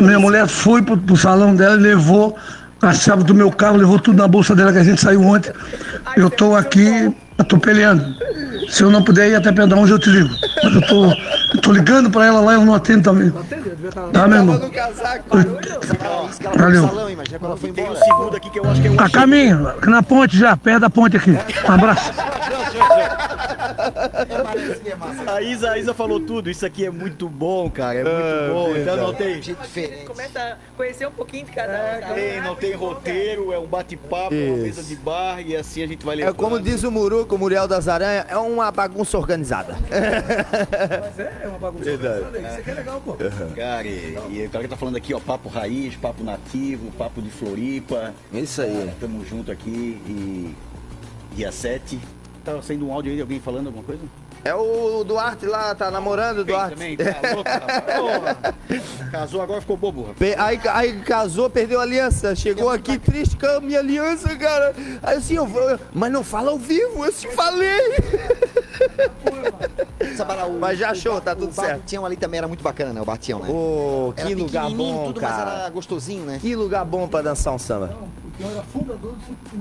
Minha mulher foi pro salão dela e levou a chave do meu carro, levou tudo na bolsa dela que a gente saiu ontem. Eu tô aqui atropelando. Se eu não puder ir até Pedra 11, eu te ligo. Mas eu tô ligando pra ela lá e ela não atende também. Tá, meu irmão. Valeu. A caminho, na ponte já, perto da ponte aqui. Um abraço. A Isa falou tudo, isso aqui é muito bom, cara. É muito bom. Então não tem. Começa a conhecer um pouquinho de cada um. Não tem roteiro, é um bate-papo, uma mesa de bar e assim a gente vai levando. É como diz o Muruco, Muriel das Aranhas, é uma bagunça organizada. Mas é uma bagunça organizada. Isso aqui é legal, pô. Cara, e o cara que tá falando aqui, ó, papo raiz, papo nativo, papo de Floripa. Isso aí. Cara, tamo junto aqui e dia 7. Tá saindo um áudio aí de alguém falando alguma coisa? É o Duarte lá, tá namorando o Duarte. Também, tá louco, tá? Casou agora, ficou bobo. Aí casou, perdeu a aliança. Chegou aqui triste com a minha aliança, cara. Aí assim, mas não fala ao vivo, eu te falei. Mas já achou, tá tudo certo. O Batião ali também era muito bacana, né? O Batião, né? Ô, que lugar bom, tudo, cara. Mas era gostosinho, né? Que lugar bom pra dançar um samba. Não, porque eu era fundador do Sentir.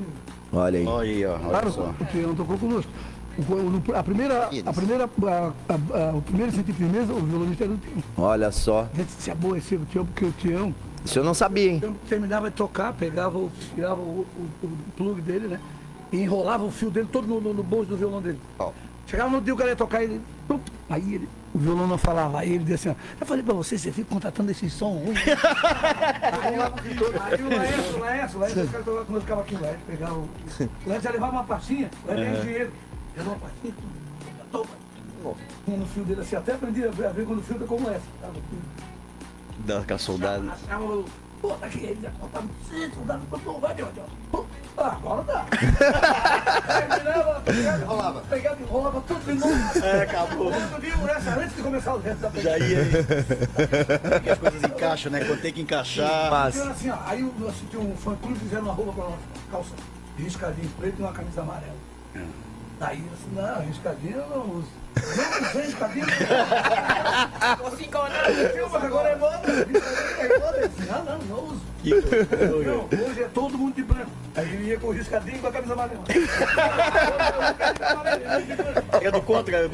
Olha aí. Olha só. Porque eu não tocou conosco. O primeiro Sentir Firmeza, o violonista era do Tião. Olha só. A gente se aborreceu o Tião, porque o Tião... Isso eu não sabia, hein? Terminava de tocar, tirava o plug dele, né? E enrolava o fio dele todo no bolso do violão dele. Oh. Chegava no dia, o cara ia tocar, ele... Aí ele... O violão não falava, aí ele dizia assim, eu falei pra você fica contratando esse som ruim. Aí o Laércio, os caras tocavam com o cavaquinho, Laércio pegava o... Laércio já levava uma pastinha, Laércio era engenheiro. Levava uma pastinha, toma. Tinha no fio dele assim, até aprendi a ver quando o fio tá como essa. Dava aquela soldada. Pô, tá aqui, ele já contava, dava, vai de onde, ó. agora dá. Pegava, enrolava. Pegava, enrolava tudo de novo. É, acabou. Quando viu essa, antes de começar o resto da pegada. Já ia. Porque as coisas encaixam, né? Quando tem que encaixar. Mas... assim, ó, aí eu assisti um fã-clube, fizeram uma roupa com uma calça riscadinho preto e uma camisa amarela. Daí eu disse, não, riscadinho eu não uso. Não usei riscadinho. Ficou 5 anos. Agora é moda. Riscadinho é moda. Não, não uso. Não, hoje é todo mundo de branco. Aí eu ia com o riscadinho e com a camisa amarela. É do contra.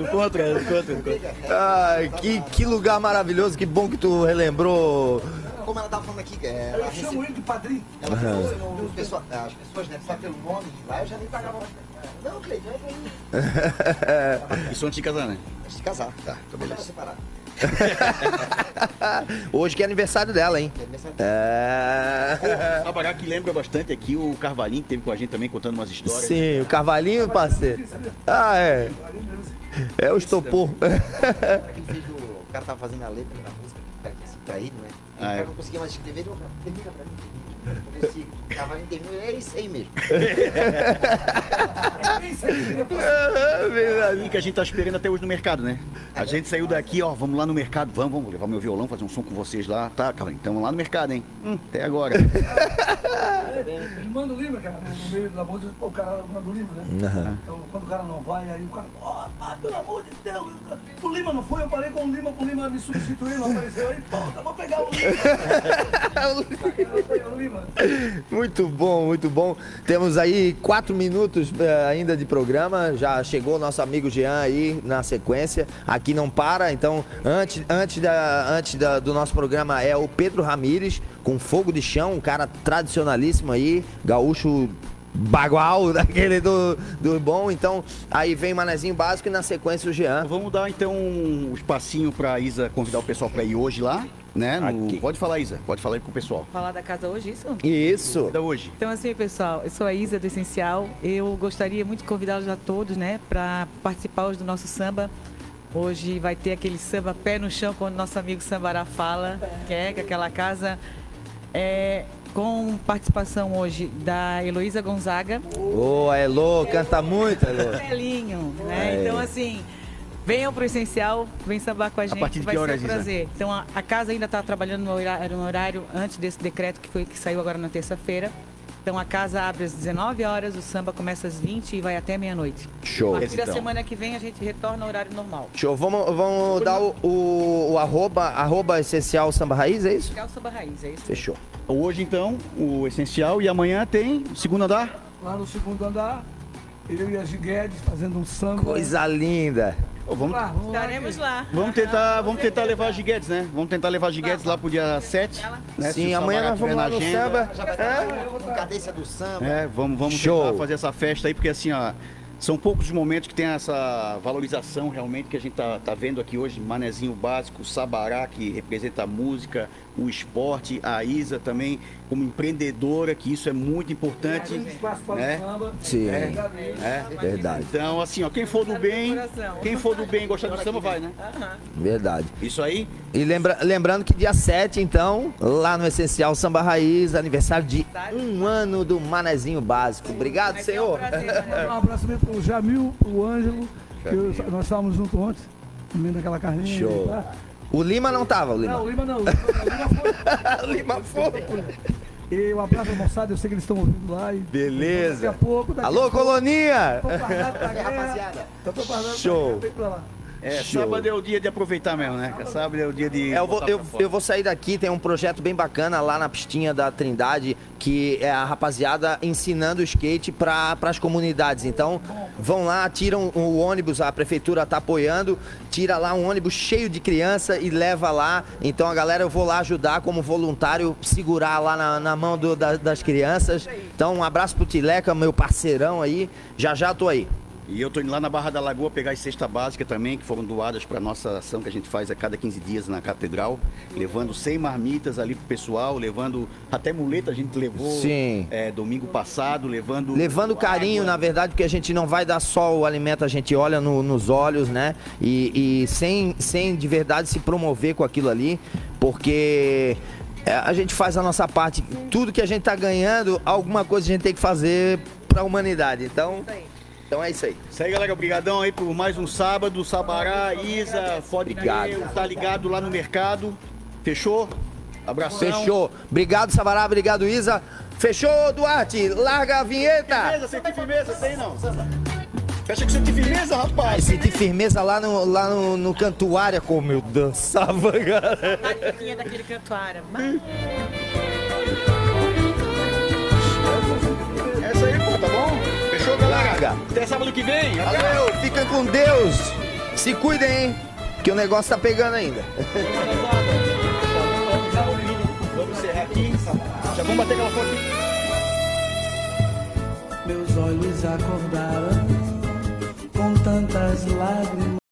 Ai, que lugar maravilhoso. Que bom que tu relembrou. Como ela estava falando aqui, eu chamo ele de padrinho. Ela falou, as pessoas, né, só pelo nome de lá, eu já nem pagava mais. Não, Cleiton, é pra mim. Isso antes de casar, né? Antes de casar. Tá, tô beleza. Separar. Hoje que é aniversário dela, hein? É aniversário dela. Sabará que lembra bastante aqui o Carvalhinho, que teve com a gente também, contando umas histórias. Sim, o Carvalhinho, parceiro. Ah, é. É o estopor. O cara tava fazendo a letra na música, traído, né? Ah, eu não conseguia mais escrever, ele termina pra mim. Quando esse Carvalhinho termina, é isso aí mesmo. É isso aí mesmo. É verdade. Que a gente tá esperando até hoje no mercado, né? A gente saiu daqui, ó, vamos lá no mercado, vamos levar meu violão, fazer um som com vocês lá. Tá, Carvalhinho, então lá no mercado, hein? Até agora. Ele manda o livro, cara, no meio da bolsa, o cara manda o livro, né? Uhum. Então quando o cara não vai, aí o cara, ó, pelo amor de Deus, o Lima não foi, eu parei com o Lima me substituiu, não apareceu, aí, pô, tá, vou pegar o Lima. Muito bom, temos aí 4 minutos ainda de programa, já chegou nosso amigo Jean aí na sequência, aqui não para, então antes do nosso programa é o Pedro Ramires, com Fogo de Chão, um cara tradicionalíssimo aí, gaúcho bagual, daquele do bom, então aí vem o Manézinho Básico e na sequência o Jean. Vamos dar então um espacinho pra Isa convidar o pessoal pra ir hoje lá, né? Pode falar, Isa, pode falar aí com o pessoal. Falar da casa hoje, isso? Isso. Da hoje. Então assim, pessoal, eu sou a Isa do Essencial, eu gostaria muito de convidá-los a todos, né, pra participar hoje do nosso samba. Hoje vai ter aquele samba pé no chão, quando nosso amigo Sambará fala, que é aquela casa... com participação hoje da Heloísa Gonzaga. Boa, Elô, canta muito, Elô. Belinho, né? Então, assim, venham pro Essencial, vem sambar com a gente, vai ser um prazer. Então, a casa ainda está trabalhando no horário antes desse decreto que saiu agora na terça-feira. Então, a casa abre às 19 horas, o samba começa às 20 e vai até meia-noite. Show. A partir da semana que vem, a gente retorna ao horário normal. Show. Vamos dar o arroba Essencial Samba Raiz, é isso? Essencial Samba Raiz, é isso. Fechou. Hoje, então, o Essencial e amanhã tem o segundo andar? Lá no segundo andar, eu e a Giguedes fazendo um samba. Coisa linda! Estaremos lá. Vamos tentar levar a Giguedes, né? Vamos tentar levar a Giguedes lá pro dia 7. Né? Sim, amanhã nós vamos lá no samba. Com cadência do samba. Vamos tentar fazer essa festa aí, porque assim, ó... São poucos os momentos que tem essa valorização realmente que a gente tá vendo aqui hoje. Manézinho Básico, Sabará, que representa a música, o esporte, a Isa também como empreendedora, que isso é muito importante. Né? Sim, é verdade. Então, assim, ó, quem for do bem gostar do samba, vai, né? Verdade. Isso aí. E lembrando que dia 7, então, lá no Essencial Samba Raiz, aniversário de um ano do Manézinho Básico. Obrigado, senhor. Um abraço mesmo pro Jamil, o Ângelo, que nós estávamos juntos ontem, comendo aquela carninha. Show. Aí, tá? O Lima não tava, o Lima. Não, o Lima não. O Lima foi. E um abraço à moçada, eu sei que eles estão ouvindo lá. E beleza. Daqui a pouco, alô, colonia! Tô guerra, rapaziada. Show. Sábado é o dia de aproveitar mesmo, né? Sábado é o dia de... Eu vou sair daqui, tem um projeto bem bacana lá na pistinha da Trindade, que é a rapaziada ensinando o skate para as comunidades. Então, vão lá, tiram o ônibus, a prefeitura tá apoiando, tira lá um ônibus cheio de criança e leva lá. Então, a galera, eu vou lá ajudar como voluntário, segurar lá na mão das crianças. Então, um abraço pro Tileca, meu parceirão aí. Já tô aí. E eu tô indo lá na Barra da Lagoa pegar as cestas básicas também, que foram doadas para nossa ação que a gente faz a cada 15 dias na Catedral, levando 100 marmitas ali pro pessoal, levando até muleta a gente levou domingo passado, levando carinho, água. Na verdade, porque a gente não vai dar só o alimento, a gente olha nos olhos, né? E sem de verdade se promover com aquilo ali, porque... a gente faz a nossa parte. Tudo que a gente tá ganhando, alguma coisa a gente tem que fazer pra humanidade. Então é isso aí. Isso aí, galera. Obrigadão aí por mais um sábado. Sabará, Isa, pode crer, tá ligado lá no mercado. Fechou? Abração. Fechou. Obrigado, Sabará. Obrigado, Isa. Fechou, Duarte. Larga a vinheta. Firmeza, senti firmeza. Sei não. Fecha que senti firmeza, rapaz. Senti firmeza lá no Cantuária, como eu dançava, galera. Saudade daquele Cantuária. Essa aí, pô, tá bom? Fechou, galera? Larga. Até sábado que vem. Valeu. Fica com Deus. Se cuidem, hein? Que o negócio tá pegando ainda. Vamos encerrar aqui, já vamos bater aquela foto aqui. Meus olhos acordaram com tantas lágrimas.